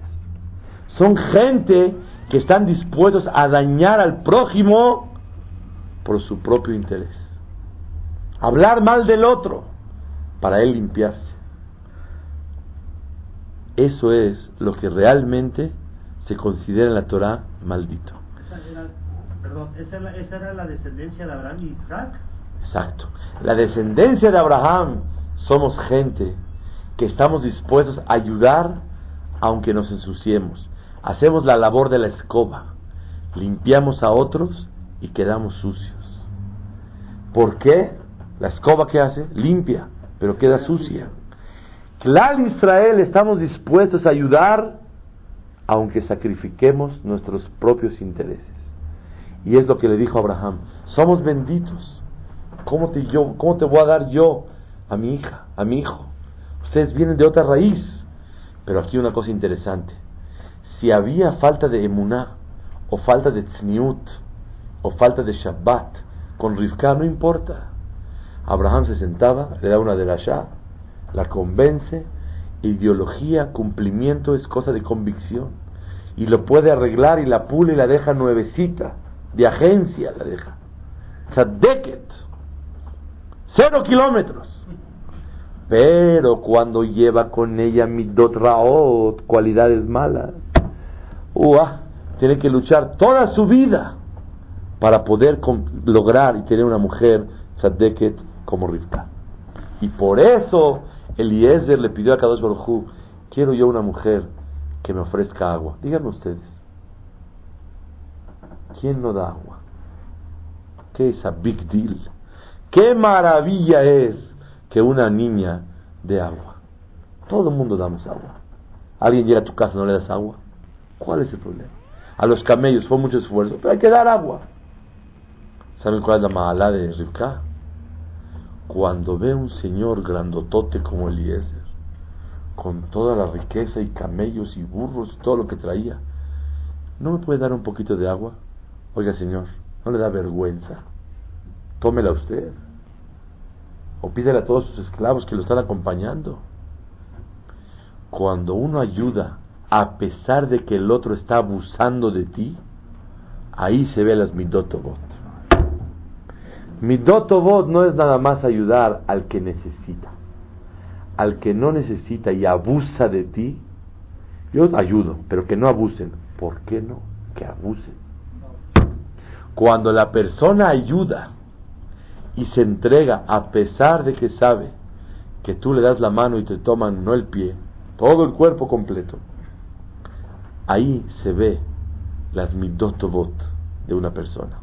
Son gente que están dispuestos a dañar al prójimo por su propio interés. Hablar mal del otro para él limpiarse. Eso es lo que realmente se considera en la Torá maldito. Perdón, ¿esa era, esa era la descendencia de Abraham y Yitzhak? Exacto. La descendencia de Abraham somos gente que estamos dispuestos a ayudar aunque nos ensuciemos. Hacemos la labor de la escoba, limpiamos a otros y quedamos sucios. ¿Por qué? La escoba, ¿qué hace? Limpia, pero queda sucia. Clal Israel, estamos dispuestos a ayudar aunque sacrifiquemos nuestros propios intereses. Y es lo que le dijo Abraham: somos benditos. ¿Cómo te, yo, cómo te voy a dar yo a mi hija, a mi hijo? Ustedes vienen de otra raíz. Pero aquí una cosa interesante: si había falta de emuná, o falta de tzniut, o falta de Shabbat con Rivka, no importa. Abraham se sentaba, le da una de las ya, la convence. Ideología, cumplimiento es cosa de convicción, y lo puede arreglar, y la pule y la deja nuevecita, de agencia la deja. Tzaddiket, cero kilómetros. Pero cuando lleva con ella midot raot, cualidades malas, uah, tiene que luchar toda su vida para poder com- lograr y tener una mujer tzaddiket como Rivka. Y por eso Eliezer le pidió a Kadosh Baruj Hu: quiero yo una mujer que me ofrezca agua. Díganme ustedes, ¿quién no da agua? ¿Qué es a big deal? ¿Qué maravilla es que una niña dé agua? Todo el mundo damos agua. Alguien llega a tu casa y no le das agua. ¿Cuál es el problema? A los camellos fue mucho esfuerzo, pero hay que dar agua. ¿Saben cuál es la mahalá de Rivka? Cuando ve un señor grandotote como Eliezer, con toda la riqueza y camellos y burros y todo lo que traía, ¿no me puede dar un poquito de agua? Oiga, señor, ¿no le da vergüenza? Tómela usted, o pídele a todos sus esclavos que lo están acompañando. Cuando uno ayuda a pesar de que el otro está abusando de ti, ahí se ve las midotobot. Midot tovot no es nada más ayudar al que necesita. Al que no necesita y abusa de ti, yo ayudo, pero que no abusen. ¿Por qué no? Que abusen. Cuando la persona ayuda y se entrega a pesar de que sabe que tú le das la mano y te toman no el pie, todo el cuerpo completo, ahí se ve las midot tovot de una persona.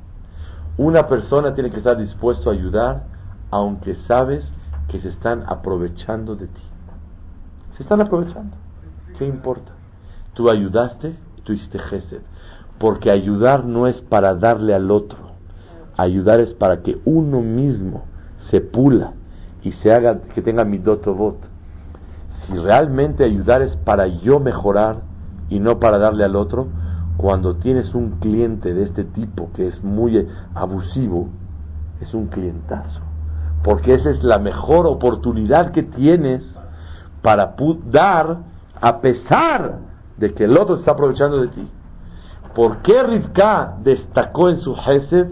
Una persona tiene que estar dispuesto a ayudar, aunque sabes que se están aprovechando de ti. Se están aprovechando. ¿Qué importa? Tú ayudaste, tú hiciste gesed. Porque ayudar no es para darle al otro. Ayudar es para que uno mismo se pula y se haga, que tenga midot tovot. Si realmente ayudar es para yo mejorar y no para darle al otro, cuando tienes un cliente de este tipo que es muy abusivo, es un clientazo, porque esa es la mejor oportunidad que tienes para dar a pesar de que el otro se está aprovechando de ti. ¿Por qué Rivka destacó en su Hesed?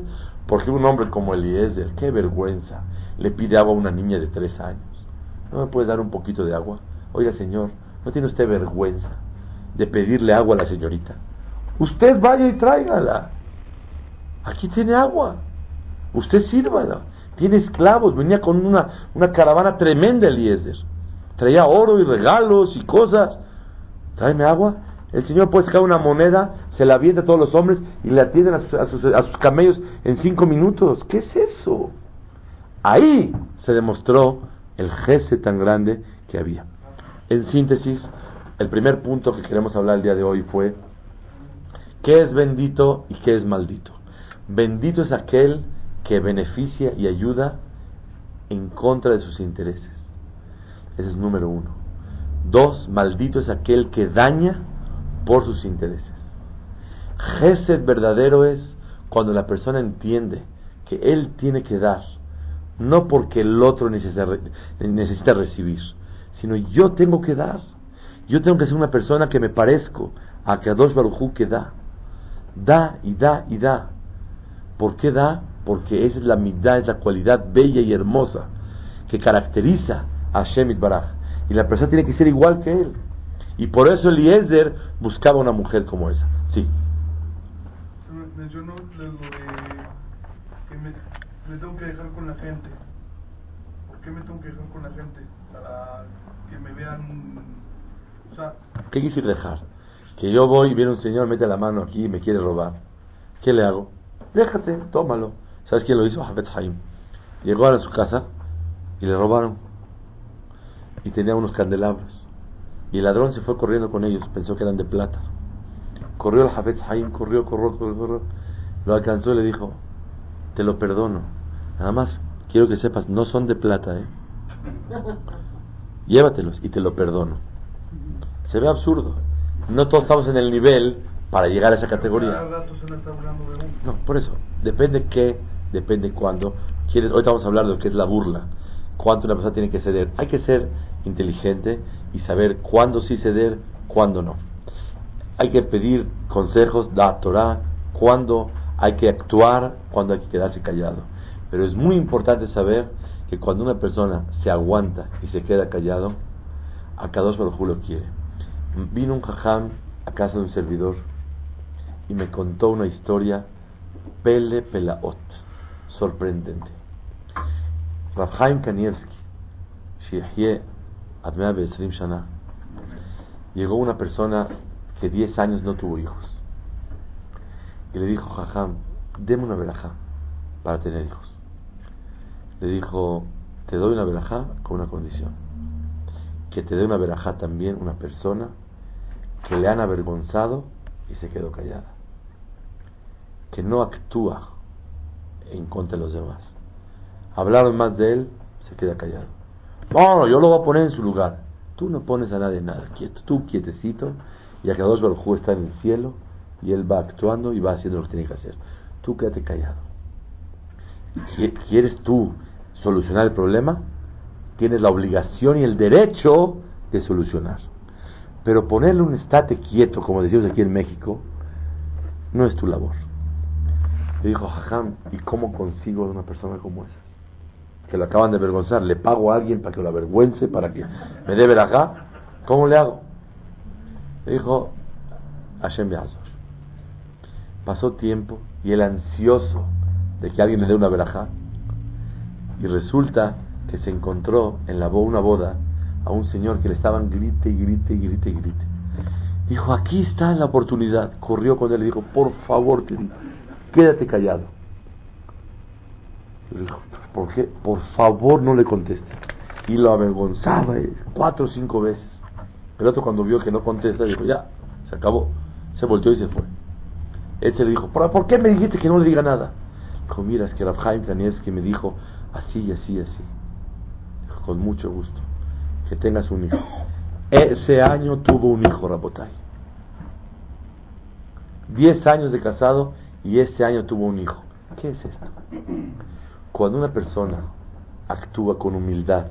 Porque un hombre como Eliezer, qué vergüenza, le pide agua a una niña de tres años. ¿No me puede dar un poquito de agua? Oiga, señor, ¿no tiene usted vergüenza de pedirle agua a la señorita? Usted vaya y tráigala. Aquí tiene agua. Usted sírvala. Tiene esclavos. Venía con una, una caravana tremenda Eliezer. Traía oro y regalos y cosas. Tráeme agua. El señor puede sacar una moneda, se la avienta a todos los hombres y le atienden a sus, a sus, a sus camellos en cinco minutos. ¿Qué es eso? Ahí se demostró el gesed tan grande que había. En síntesis, el primer punto que queremos hablar el día de hoy fue: ¿qué es bendito y qué es maldito? Bendito es aquel que beneficia y ayuda en contra de sus intereses. Ese es número uno. Dos, maldito es aquel que daña por sus intereses. Gesed verdadero es cuando la persona entiende que él tiene que dar, no porque el otro necesita, necesita recibir, sino yo tengo que dar. Yo tengo que ser una persona que me parezco a Kadosh Baruj Hu que da. da y da y da. ¿Por qué da? Porque esa es la mitad, es la cualidad bella y hermosa que caracteriza a Hashem Itbaraj. Y la persona tiene que ser igual que él. Y por eso Eliezer buscaba una mujer como esa. Sí. Yo no lo de que me, me tengo que dejar con la gente. ¿Por qué me tengo que dejar con la gente? Para que me vean... O sea... ¿Qué quisiera dejar? Que yo voy y viene un señor, mete la mano aquí y me quiere robar. ¿Qué le hago? Déjate, tómalo. ¿Sabes quién lo hizo? Jafet Haim. Llegó a su casa y le robaron. Y tenía unos candelabros. Y el ladrón se fue corriendo con ellos, pensó que eran de plata. Corrió el Jafet Haim, corrió, corrió, corrió, corrió. Lo alcanzó y le dijo: te lo perdono. Nada más, quiero que sepas, no son de plata, ¿eh? Llévatelos y te lo perdono. Se ve absurdo. No todos estamos en el nivel para llegar a esa categoría. No, por eso. Depende qué, depende cuándo. Quieres, hoy vamos a hablar de lo que es la burla. Cuánto una persona tiene que ceder. Hay que ser inteligente y saber cuándo sí ceder, cuándo no. Hay que pedir consejos, la Torá, cuándo hay que actuar, cuándo hay que quedarse callado. Pero es muy importante saber que cuando una persona se aguanta y se queda callado, a Kadosh Baruj Hu lo quiere. Vino un jajam a casa de un servidor y me contó una historia pele pelaot, sorprendente. Rav Chaim Kanievski, Shehye Admea Besrim Shana, llegó una persona que diez años no tuvo hijos y le dijo: jajam, deme una verajá para tener hijos. Le dijo: te doy una verajá con una condición, que te dé una verajá también una persona que le han avergonzado y se quedó callada, que no actúa en contra de los demás. Hablaron más de él, se queda callado. No, no, yo lo voy a poner en su lugar. Tú no pones a nadie nada, quieto, tú quietecito, y a Kadosh Baruj Hu está en el cielo y él va actuando y va haciendo lo que tiene que hacer. Tú quédate callado. ¿Quieres tú solucionar el problema? Tienes la obligación y el derecho de solucionar. Pero ponerle un estate quieto, como decimos aquí en México, no es tu labor. Le dijo: jajam, ¿y cómo consigo a una persona como esa? Que lo acaban de avergonzar. ¿Le pago a alguien para que lo avergüence, para que me dé verajá? ¿Cómo le hago? Le dijo: Hashem Beazor. Pasó tiempo y él, ansioso de que alguien le dé una verajá, y resulta que se encontró en la bo- una boda a un señor que le estaban grite, grite, grite, grite. Dijo: aquí está la oportunidad. Corrió con él y dijo: por favor, quédate callado. Le dijo: ¿por qué? Por favor, no le contestes. Y lo avergonzaba cuatro o cinco veces. El otro, cuando vio que no contesta, dijo: ya, se acabó. Se volteó y se fue. Este le dijo: ¿por qué me dijiste que no le diga nada? Dijo: mira, es que Rav Chaim Kanievski me dijo así y así y así. Dijo: con mucho gusto. Que tengas un hijo. Ese año tuvo un hijo, Rabotay. Diez años de casado y ese año tuvo un hijo. ¿Qué es esto? Cuando una persona actúa con humildad,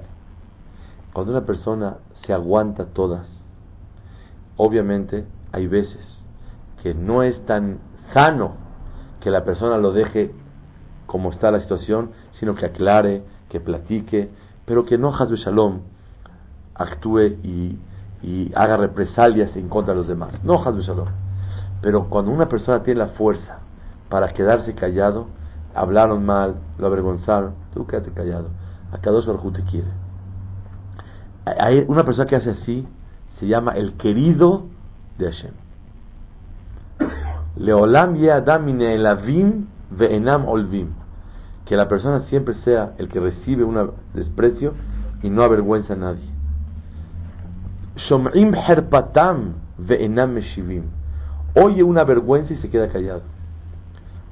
cuando una persona se aguanta todas, obviamente hay veces que no es tan sano que la persona lo deje como está la situación, sino que aclare, que platique, pero que no Hasbushalom actúe y, y haga represalias en contra de los demás. No, Hasbushalom. Pero cuando una persona tiene la fuerza para quedarse callado, hablaron mal, lo avergonzaron, tú quédate callado. A Kadosh Baruj Hu te quiere. Hay una persona que hace así, se llama el querido de Hashem. Leolam ye adam min elavim ve'enam olvim. Que la persona siempre sea el que recibe un desprecio y no avergüenza a nadie. Shom'im herpatam ve'enam meshivim. Oye una vergüenza y se queda callado.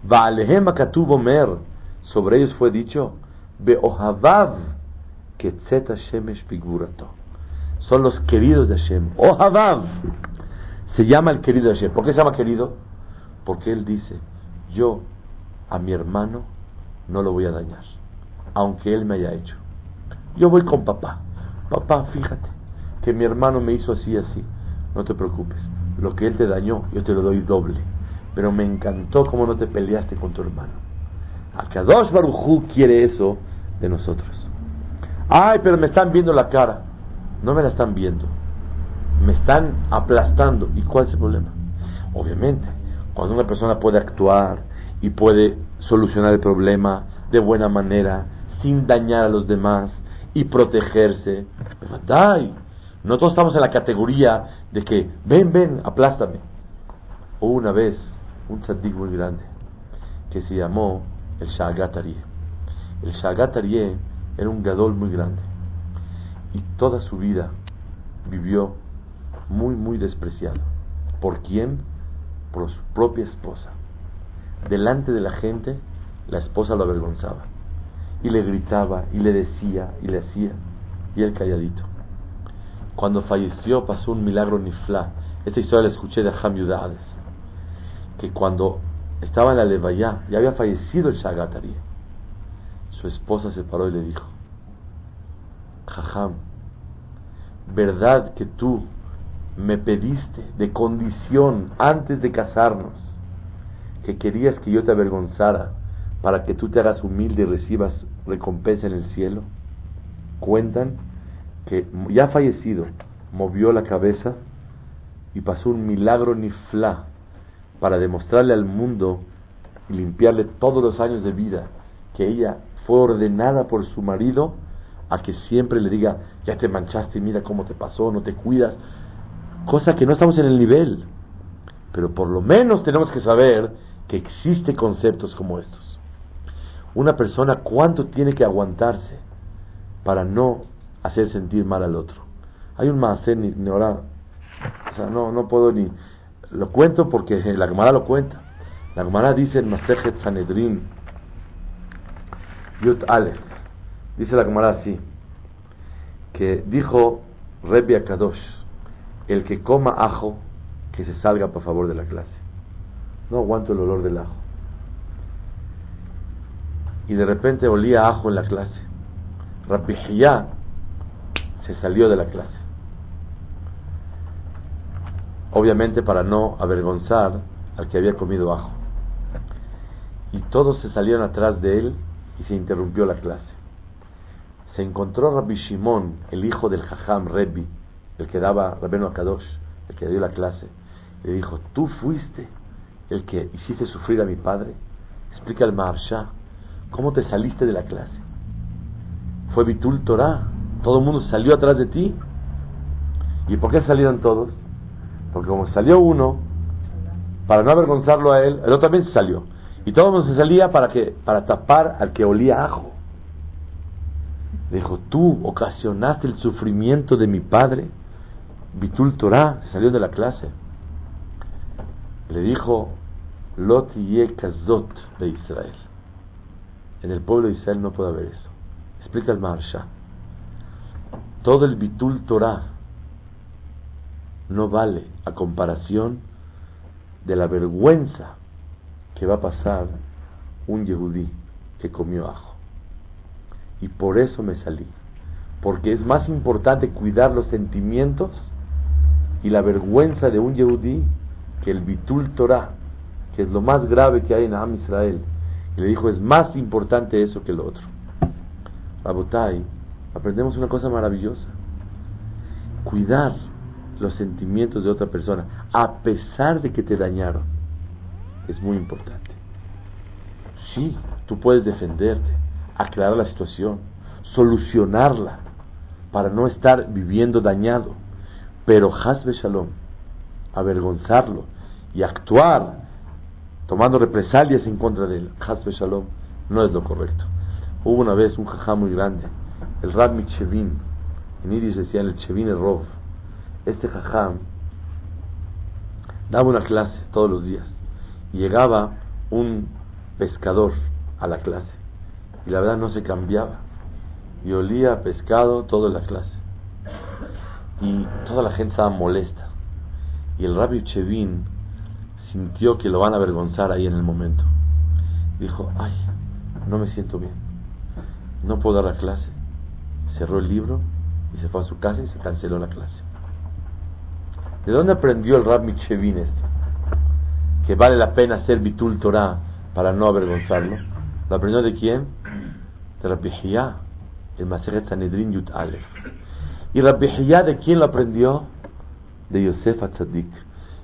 Va'alehem hakatuv omer. Sobre ellos fue dicho: be'ohavav ketzet hashemesh bigvurato. Son los queridos de Hashem. Ohavav. Se llama el querido de Hashem. ¿Por qué se llama querido? Porque él dice: yo a mi hermano no lo voy a dañar, aunque él me haya hecho. Yo voy con papá. Papá, fíjate que mi hermano me hizo así, así. No te preocupes. Lo que él te dañó, yo te lo doy doble. pero me encantó cómo no te peleaste con tu hermano. Akadosh Baruj Hu quiere eso de nosotros. Ay, pero me están viendo la cara. No me la están viendo, me están aplastando. ¿Y cuál es el problema? Obviamente, cuando una persona puede actuar y puede solucionar el problema de buena manera, sin dañar a los demás y protegerse, ¡ay! No todos estamos en la categoría de que ven, ven, aplástame. Hubo una vez un tzaddik muy grande que se llamó el Sha'agat Aryeh. El Sha'agat Aryeh era un gadol muy grande y toda su vida vivió muy muy despreciado. ¿Por quién? Por su propia esposa. Delante de la gente, la esposa lo avergonzaba y le gritaba y le decía y le hacía, y él calladito. Cuando falleció pasó un milagro niflá. Esta historia la escuché de Ham Yudades, que cuando estaba en la Levayá, ya había fallecido el Sha'agat Aryeh, su esposa se paró y le dijo: Jajam, verdad que tú me pediste de condición antes de casarnos que querías que yo te avergonzara para que tú te hagas humilde y recibas recompensa en el cielo. Cuentan que ya fallecido movió la cabeza y pasó un milagro niflá para demostrarle al mundo y limpiarle todos los años de vida que ella fue ordenada por su marido a que siempre le diga: ya te manchaste, mira cómo te pasó, no te cuidas. Cosa que no estamos en el nivel, pero por lo menos tenemos que saber que existen conceptos como estos. Una persona, ¿cuánto tiene que aguantarse para no hacer sentir mal al otro? Hay un maasé ni, ni ahora, o sea, no, no puedo ni lo cuento porque la Gemara lo cuenta. La Gemara dice en Masejet Sanedrín Yut Aleph, dice la Gemara así, que dijo Rebbe Akadosh: el que coma ajo, que se salga por favor de la clase. No aguanto el olor del ajo. Y de repente olía ajo en la clase. Rabbi Hiyá se salió de la clase, obviamente para no avergonzar al que había comido ajo. Y todos se salieron atrás de él y se interrumpió la clase. Se encontró Rabbi Shimon, el hijo del Jajam Rebbi, el que daba Rabbenu Akadosh, el que dio la clase. Le dijo: tú fuiste el que hiciste sufrir a mi padre. Explica al Maharsha cómo te saliste de la clase. Fue Bitul Torah, todo el mundo salió atrás de ti. ¿Y por qué salieron todos? Porque como salió uno, para no avergonzarlo a él, el otro también se salió, y todo el mundo se salía para, que, para tapar al que olía ajo. Le dijo: tú ocasionaste el sufrimiento de mi padre. Bitul Torah, salió de la clase. Le dijo: Lot ye kazot de Israel. En el pueblo de Israel no puede haber eso. Explica el Maharsha: todo el Bitul Torah no vale a comparación de la vergüenza que va a pasar un Yehudi que comió ajo. Y por eso me salí, porque es más importante cuidar los sentimientos y la vergüenza de un Yehudi que el Bitul Torah, que es lo más grave que hay en Am Israel. Y le dijo: es más importante eso que lo otro. Rabotai, aprendemos una cosa maravillosa: cuidar los sentimientos de otra persona a pesar de que te dañaron es muy importante. Sí, tú puedes defenderte, aclarar la situación, solucionarla para no estar viviendo dañado, pero Hasbushalom avergonzarlo y actuar tomando represalias en contra de él, Hasbushalom, no es lo correcto. Hubo una vez un jajá muy grande, el Rab Michevin, en Yiddish decían el Chevin el Rov. Este jajá daba una clase todos los días y llegaba un pescador a la clase y la verdad no se cambiaba y olía a pescado toda la clase, y toda la gente estaba molesta, y el Rabbi Chevin sintió que lo van a avergonzar ahí en el momento. Dijo: ay, no me siento bien, no puedo dar la clase. Cerró el libro y se fue a su casa y se canceló la clase. ¿De dónde aprendió el Rabbi Chevin esto? que vale la pena hacer Bitul Torah para no avergonzarlo, ¿lo aprendió de quién? De Rabbi Hiyá, el Maseret Sanedrin Yud Aleph. ¿Y Rabbi Hiyá de quién lo aprendió? De Yosef HaTzadik.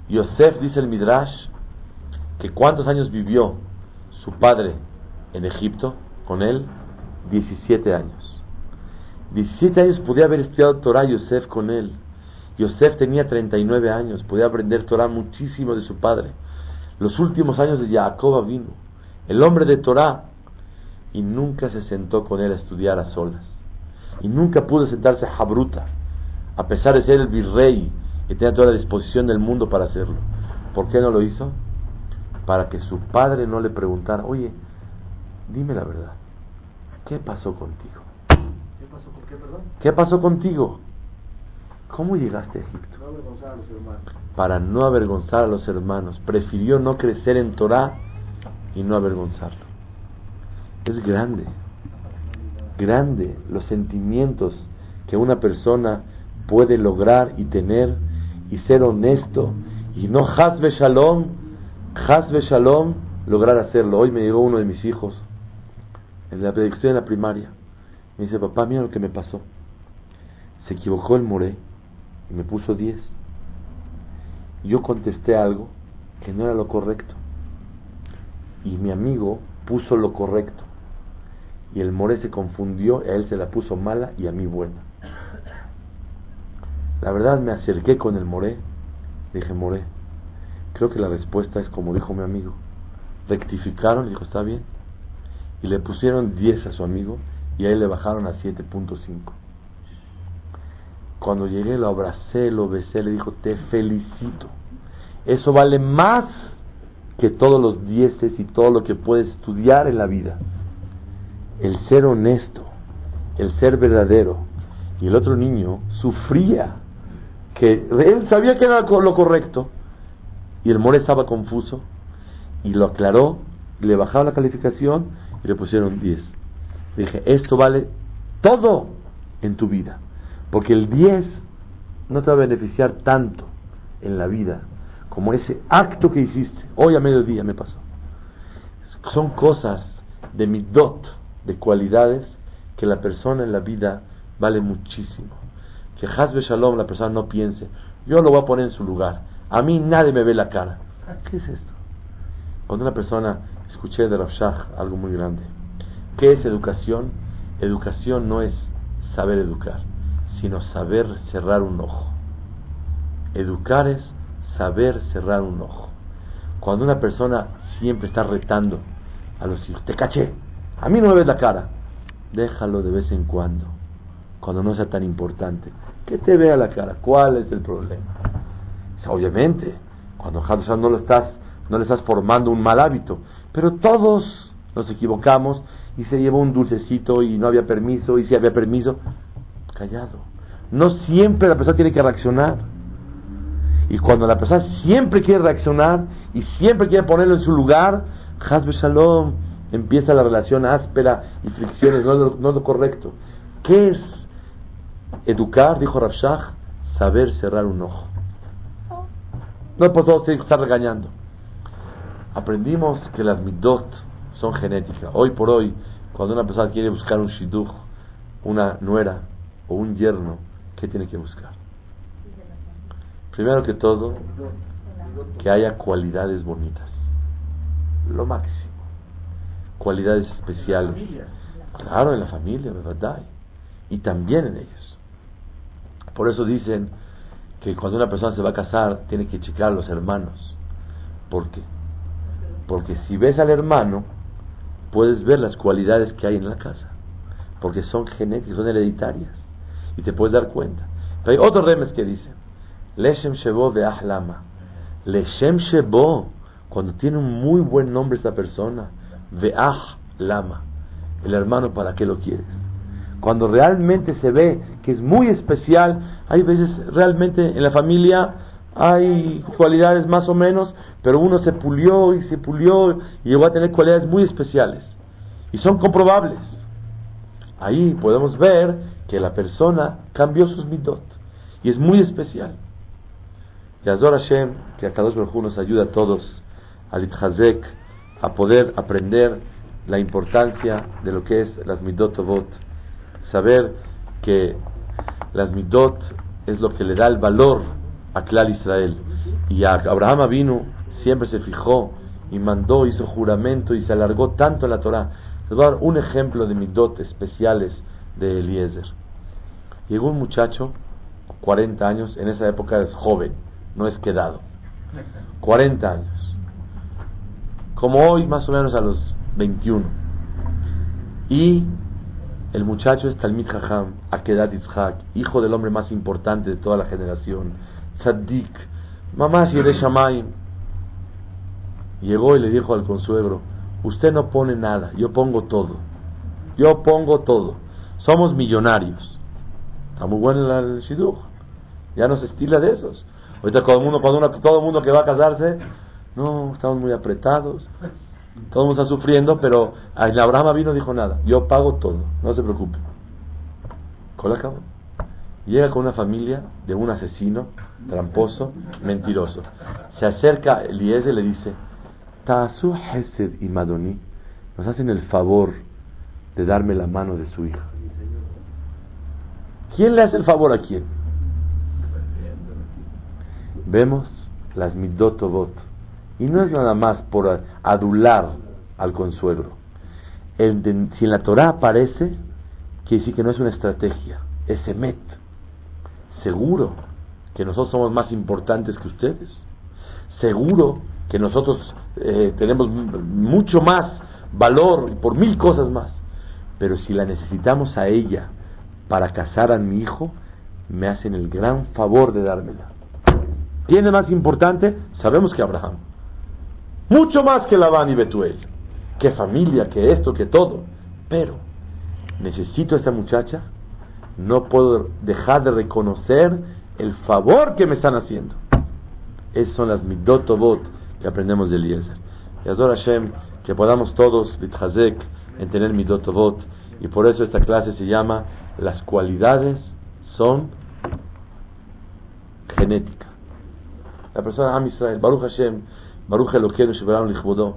Yosef, dice el Midrash, que ¿cuántos años vivió su padre en Egipto con él? diecisiete años. diecisiete años podía haber estudiado Torah Yosef con él. Yosef tenía treinta y nueve años, podía aprender Torah muchísimo de su padre. Los últimos años de Jacob Abinu, el hombre de Torah, y nunca se sentó con él a estudiar a solas. Y nunca pudo sentarse a Jabruta, a pesar de ser el virrey que tenía toda la disposición del mundo para hacerlo. ¿Por qué no lo hizo? Para que su padre no le preguntara, oye, dime la verdad, ¿qué pasó contigo? ¿Qué pasó con qué, perdón? ¿Qué pasó contigo? ¿Cómo llegaste a Egipto? No avergonzar a los hermanos. Para no avergonzar a los hermanos. Prefirió no crecer en Torah y no avergonzarlo. Es grande. Grande los sentimientos que una persona puede lograr y tener y ser honesto. Y no Hasbushalom, Hasbushalom, lograr hacerlo. Hoy me llegó uno de mis hijos en la predicción de la primaria. Me dice, papá, mira lo que me pasó. Se equivocó el moré y me puso diez. Yo contesté algo que no era lo correcto y mi amigo puso lo correcto y el moré se confundió, a él se la puso mala y a mí buena. La verdad, me acerqué con el moré, dije, moré, creo que la respuesta es como dijo mi amigo. Rectificaron y dijo, está bien, y le pusieron diez a su amigo y a él le bajaron a siete punto cinco. Cuando llegué, lo abracé, lo besé, le dijo, te felicito. Eso vale más que todos los dieces y todo lo que puedes estudiar en la vida. El ser honesto, el ser verdadero. Y el otro niño sufría, que él sabía que era lo correcto, y el more estaba confuso, y lo aclaró, le bajaron la calificación, y le pusieron diez. Le dije, esto vale todo en tu vida. Porque el diez no te va a beneficiar tanto en la vida como ese acto que hiciste. Hoy a mediodía me pasó. Son cosas de midot, de cualidades, que la persona en la vida vale muchísimo. Que Hasbushalom la persona no piense, yo lo voy a poner en su lugar, a mí nadie me ve la cara. ¿Qué es esto? Cuando una persona, escuché de Rav Shach algo muy grande. ¿Qué es educación? Educación no es saber educar, sino saber cerrar un ojo. Educar es saber cerrar un ojo. Cuando una persona siempre está retando a los hijos, te caché, a mí no me ves la cara, déjalo de vez en cuando, cuando no sea tan importante, que te vea la cara. ¿Cuál es el problema? O sea, obviamente, cuando no, lo estás, no le estás formando un mal hábito, pero todos nos equivocamos y se llevó un dulcecito y no había permiso, y si había permiso, callado. No siempre la persona tiene que reaccionar. Y cuando la persona siempre quiere reaccionar y siempre quiere ponerlo en su lugar, Hasbushalom, empieza la relación áspera y fricciones, no es lo, no es lo correcto. ¿Qué es educar? Dijo Rav Shach, saber cerrar un ojo. No por todo tiene que estar regañando. Aprendimos que las midot son genéticas. Hoy por hoy, cuando una persona quiere buscar un shidduch, una nuera o un yerno, ¿qué tiene que buscar? Primero que todo, que haya cualidades bonitas, lo máximo, cualidades especiales, claro, en la familia, ¿verdad? Y también en ellos. Por eso dicen que cuando una persona se va a casar tiene que checar a los hermanos. ¿Por qué? Porque si ves al hermano puedes ver las cualidades que hay en la casa, porque son genéticas, son hereditarias, y te puedes dar cuenta. Pero hay otro remes que dice Leshem Shebo Ve'ahlama. Leshem Shebo, cuando tiene un muy buen nombre esta persona, Ve'ahlama, el hermano, ¿para qué lo quieres? Cuando realmente se ve que es muy especial. Hay veces realmente en la familia hay cualidades más o menos, pero uno se pulió y se pulió y llegó a tener cualidades muy especiales y son comprobables. Ahí podemos ver que la persona cambió sus midot y es muy especial. Y Azor Hashem, que a Kadosh Baruj Hu nos ayuda a todos a Litzhazek, a poder aprender la importancia de lo que es las midot tovot. Saber que las midot es lo que le da el valor a Clal Israel. Y a Abraham Abinu siempre se fijó y mandó, hizo juramento y se alargó tanto en la Torá. Les voy a dar un ejemplo de midot especiales de Eliezer. Llegó un muchacho, cuarenta años, en esa época es joven, no es quedado. cuarenta años. Como hoy, más o menos a los veintiuno. Y el muchacho es Talmid Jajam, Akedat Yitzhak, hijo del hombre más importante de toda la generación, tzaddik, mamás y reshamayim. Llegó y le dijo al consuegro: usted no pone nada, yo pongo todo. Yo pongo todo. Somos millonarios. Está muy bueno el shidduch. Ya no se estila de esos. Ahorita todo el mundo, cuando uno, todo el mundo que va a casarse, no, estamos muy apretados. Todo el mundo está sufriendo, pero Abraham Abinu dijo nada. Yo pago todo, no se preocupe. Colacao. Llega con una familia de un asesino, tramposo, mentiroso. Se acerca Eliezer y le dice: Tasu Hesed y Madoni, nos hacen el favor de darme la mano de su hija. ¿Quién le hace el favor a quién? Vemos las midot tovot. Y no es nada más por adular al consuegro. El de, si en la Torá aparece, quiere decir que no es una estrategia, es emet. Seguro que nosotros somos más importantes que ustedes. Seguro que nosotros eh, tenemos mucho más valor y por mil cosas más. Pero si la necesitamos a ella para casar a mi hijo, me hacen el gran favor de dármela. ¿Quién es más importante? Sabemos que Abraham. Mucho más que Labán y Betuel. Que familia, que esto, que todo. Pero necesito a esta muchacha. No puedo dejar de reconocer el favor que me están haciendo. Esas son las midot tovot que aprendemos de Eliezer. Y ador Hashem, que podamos todos litchazek en tener midot tovot. Y por eso esta clase se llama Las cualidades son genéticas. La persona Am Israel, Baruch Hashem, Baruch Elokeinu Shebaranu Lichvodo,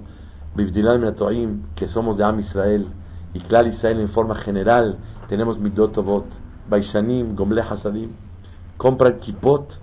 Bivdilal Min HaTo'im, que somos de Am Israel y Clal Israel en forma general tenemos midot tovot, Baishanim, Gomle Hasadim, compran kipot.